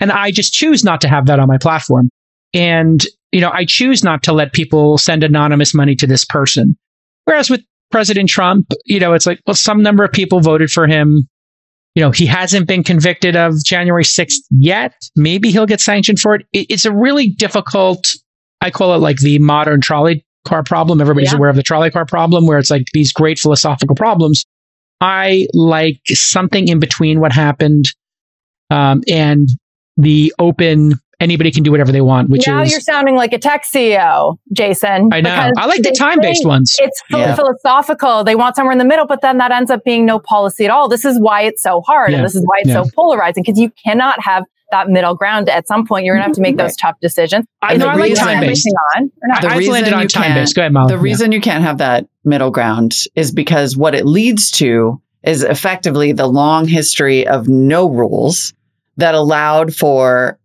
And I just choose not to have that on my platform. And, you know, I choose not to let people send anonymous money to this person. Whereas with President Trump, you know, it's like, well, some number of people voted for him. You know, he hasn't been convicted of January sixth yet. Maybe he'll get sanctioned for it. it it's a really difficult, I call it like the modern trolley car problem. Everybody's yeah. aware of the trolley car problem, where it's like these great philosophical problems. I like something in between what happened um, and the open, anybody can do whatever they want, which now is... Now you're sounding like a tech C E O, Jason. I know. I like the time-based ones. It's yeah. philosophical. They want somewhere in the middle, but then that ends up being no policy at all. This is why it's so hard, yeah. and this is why it's yeah. so polarizing, because you cannot have that middle ground. At some point, you're going to have to make those tough decisions. I know I like time-based. On, not. The I landed on time-based. Go ahead, Molly. The reason yeah. you can't have that middle ground is because what it leads to is effectively the long history of no rules that allowed for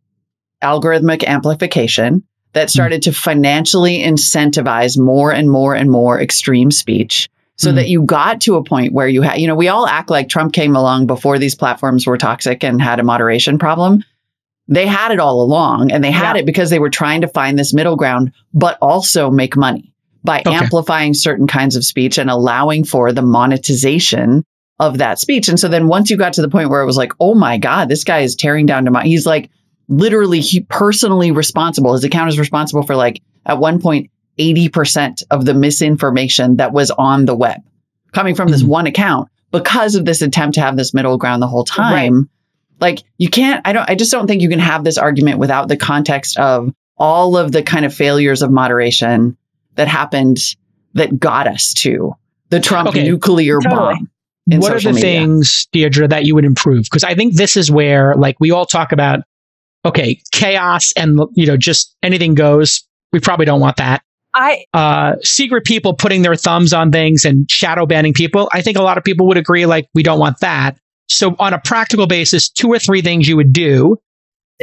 algorithmic amplification that started mm. to financially incentivize more and more and more extreme speech. So mm. that you got to a point where you had, you know, we all act like Trump came along before these platforms were toxic and had a moderation problem. They had it all along, and they had yeah. it because they were trying to find this middle ground, but also make money by okay. amplifying certain kinds of speech and allowing for the monetization of that speech. And so then once you got to the point where it was like, oh my God, this guy is tearing down to my, he's like literally he personally responsible. His account is responsible for like at one point, eighty percent of the misinformation that was on the web coming from mm-hmm. this one account because of this attempt to have this middle ground the whole time. Right. Like you can't, I don't, I just don't think you can have this argument without the context of all of the kind of failures of moderation that happened that got us to the Trump okay. nuclear totally. bomb. In what are the media. things, Deirdre, that you would improve? Because I think this is where like we all talk about, okay, chaos and, you know, just anything goes. We probably don't want that. I uh, secret people putting their thumbs on things and shadow banning people. I think a lot of people would agree, like, we don't want that. So on a practical basis, two or three things you would do,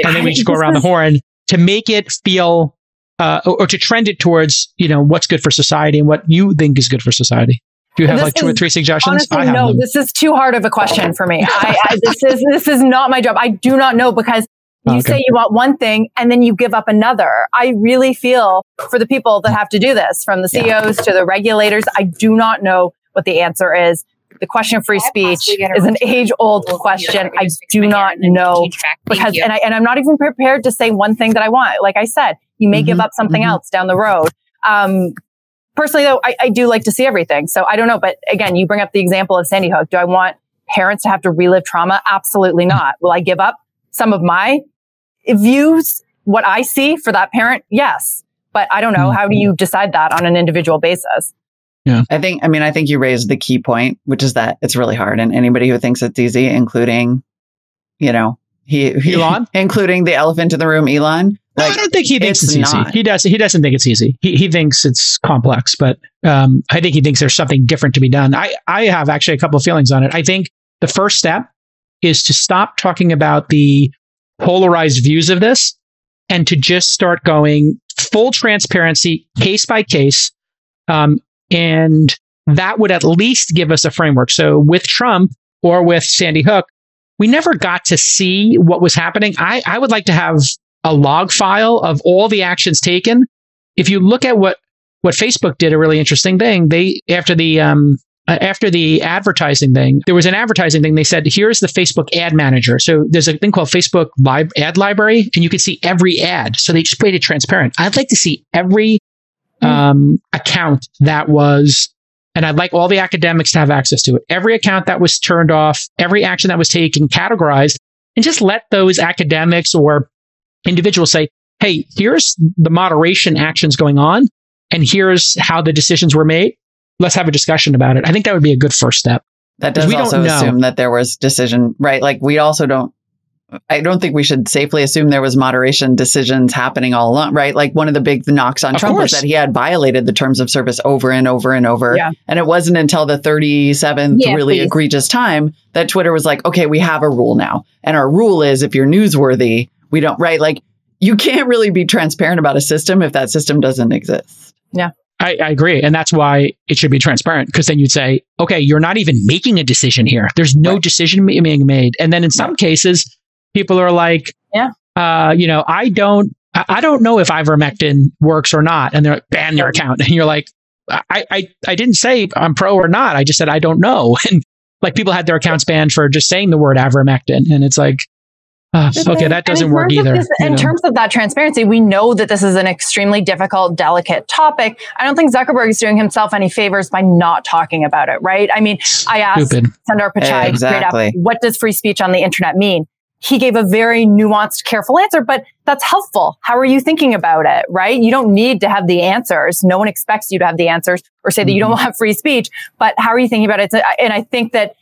and then we just go around the horn to make it feel uh, or, or to trend it towards, you know, what's good for society and what you think is good for society. Do you have like two or three suggestions? Honestly, no, this is too hard of a question for me. I, I, this is this is not my job. I do not know because. You okay. say you want one thing and then you give up another. I really feel for the people that have to do this, from the C E Os yeah. to the regulators. I do not know what the answer is. The question of free speech is an age-old question. I do not know because, and I and I'm not even prepared to say one thing that I want. Like I said, you may mm-hmm, give up something mm-hmm. else down the road. Um, personally, though, I, I do like to see everything, so I don't know. But again, you bring up the example of Sandy Hook. Do I want parents to have to relive trauma? Absolutely not. Will I give up some of my views, what I see for that parent? Yes. But I don't know. How do you decide that on an individual basis? Yeah. I think, I mean, I think you raised the key point, which is that it's really hard. And anybody who thinks it's easy, including, you know, he, he Elon, including the elephant in the room, Elon. No, like, I don't think he thinks it's, it's easy. He does. He doesn't think it's easy. He he thinks it's complex, but um, I think he thinks there's something different to be done. I, I have actually a couple of feelings on it. I think the first step is to stop talking about the polarized views of this and to just start going full transparency, case by case. Um, and that would at least give us a framework. So with Trump or with Sandy Hook, we never got to see what was happening. I, I would like to have a log file of all the actions taken. If you look at what, what Facebook did, a really interesting thing, they, after the... Um, After the advertising thing, there was an advertising thing. They said, here's the Facebook ad manager. So there's a thing called Facebook Live Ad Library, and you can see every ad. So they just made it transparent. I'd like to see every um, account that was, and I'd like all the academics to have access to it. Every account that was turned off, every action that was taken, categorized, and just let those academics or individuals say, hey, here's the moderation actions going on, and here's how the decisions were made. Let's have a discussion about it. I think that would be a good first step. That does we also assume that there was decision, right? Like we also don't, I don't think we should safely assume there was moderation decisions happening all along, right? Like one of the big knocks on of Trump course. was that he had violated the terms of service over and over and over. Yeah. And it wasn't until the thirty-seventh yeah, really please. egregious time that Twitter was like, okay, we have a rule now. And our rule is if you're newsworthy, we don't, right? Like you can't really be transparent about a system if that system doesn't exist. Yeah. I, I agree. And that's why it should be transparent, because then you'd say, okay, you're not even making a decision here. There's no right. decision being made. And then in some right. cases, people are like, yeah, uh, you know, I don't, I, I don't know if ivermectin works or not. And they're like, ban your account. And you're like, I, I, I didn't say I'm pro or not. I just said, I don't know. And like people had their accounts banned for just saying the word ivermectin. And it's like, Uh, okay, that doesn't work either. This, in know. terms of that transparency, we know that this is an extremely difficult, delicate topic. I don't think Zuckerberg is doing himself any favors by not talking about it, right? I mean, I asked Stupid. Sundar Pichai exactly. straight up, what does free speech on the internet mean? He gave a very nuanced, careful answer, but that's helpful. How are you thinking about it, right? You don't need to have the answers. No one expects you to have the answers or say that mm-hmm. you don't have free speech, but how are you thinking about it? And I think that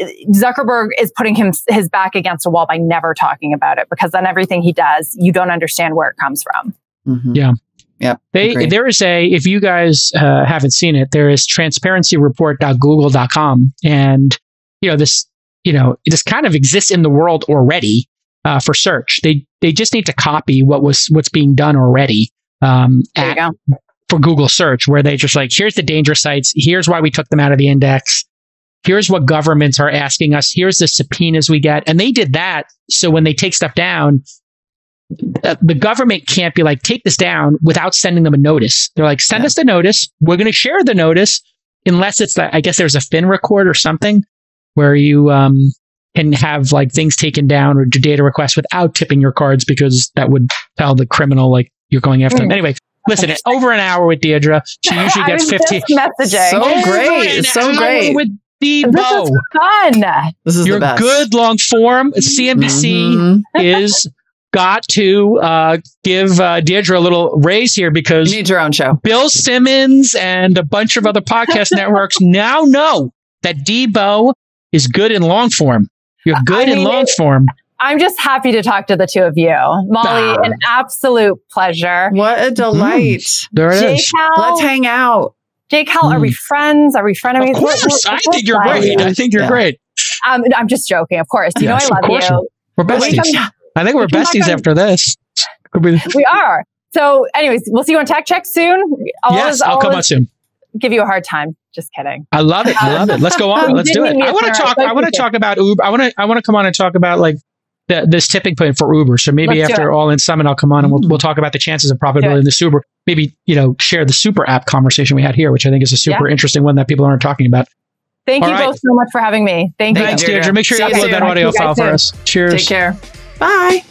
Zuckerberg is putting him, his back against a wall by never talking about it, because then everything he does, you don't understand where it comes from. Mm-hmm. Yeah. Yeah. They, agreed. There is a, if you guys uh, haven't seen it, there is transparency report dot google dot com. And, you know, this, you know, this kind of exists in the world already uh, for search. They, they just need to copy what was, what's being done already um, at, there you go. for Google search, where they just like, here's the dangerous sites. Here's why we took them out of the index. Here's what governments are asking us. Here's the subpoenas we get. And they did that. So when they take stuff down, the government can't be like, take this down without sending them a notice. They're like, send yeah. us the notice. We're going to share the notice, unless it's that, I guess there's a FINRA court or something where you um, can have like things taken down or do data requests without tipping your cards, because that would tell the criminal like you're going after mm. them. Anyway, listen, it's over an hour with Deirdre. She usually gets fifteen. Messaging. So great. It's so great. With Debo. This is fun. This is your the best. Good long form. C N B C mm-hmm. is... Got to uh, give uh, Deirdre a little raise here, because you need your own show. Bill Simmons and a bunch of other podcast networks now know that Debo is good in long form. You're good I mean, in long form. I'm just happy to talk to the two of you. Molly, ah. an absolute pleasure. What a delight. Mm, there it Jake is. Hal, let's hang out. Jake, how mm. are we friends? Are we frenemies? Of course. What, what, I think you're great. Right. I think you're yeah. great. Um, I'm just joking. Of course. You yes, know I love you. you. We're besties. I think we're besties after this. We are. So anyways, we'll see you on Tech Check soon. I'll yes, always, I'll come on soon. Give you a hard time. Just kidding. I love it. I love it. Let's go on. Let's do it. I want to talk. I want to talk about Uber. I want to. I want to come on and talk about like the, this tipping point for Uber. So maybe Let's after All In Summit, I'll come on and we'll we'll talk about the chances of profitability in the Uber. Maybe you know share the super app conversation we had here, which I think is a super yeah. interesting one that people aren't talking about. Thank All you right. both so much for having me. Thank Thanks, you, Deirdre. Make sure you upload that audio file for us. Cheers. Take care. Bye.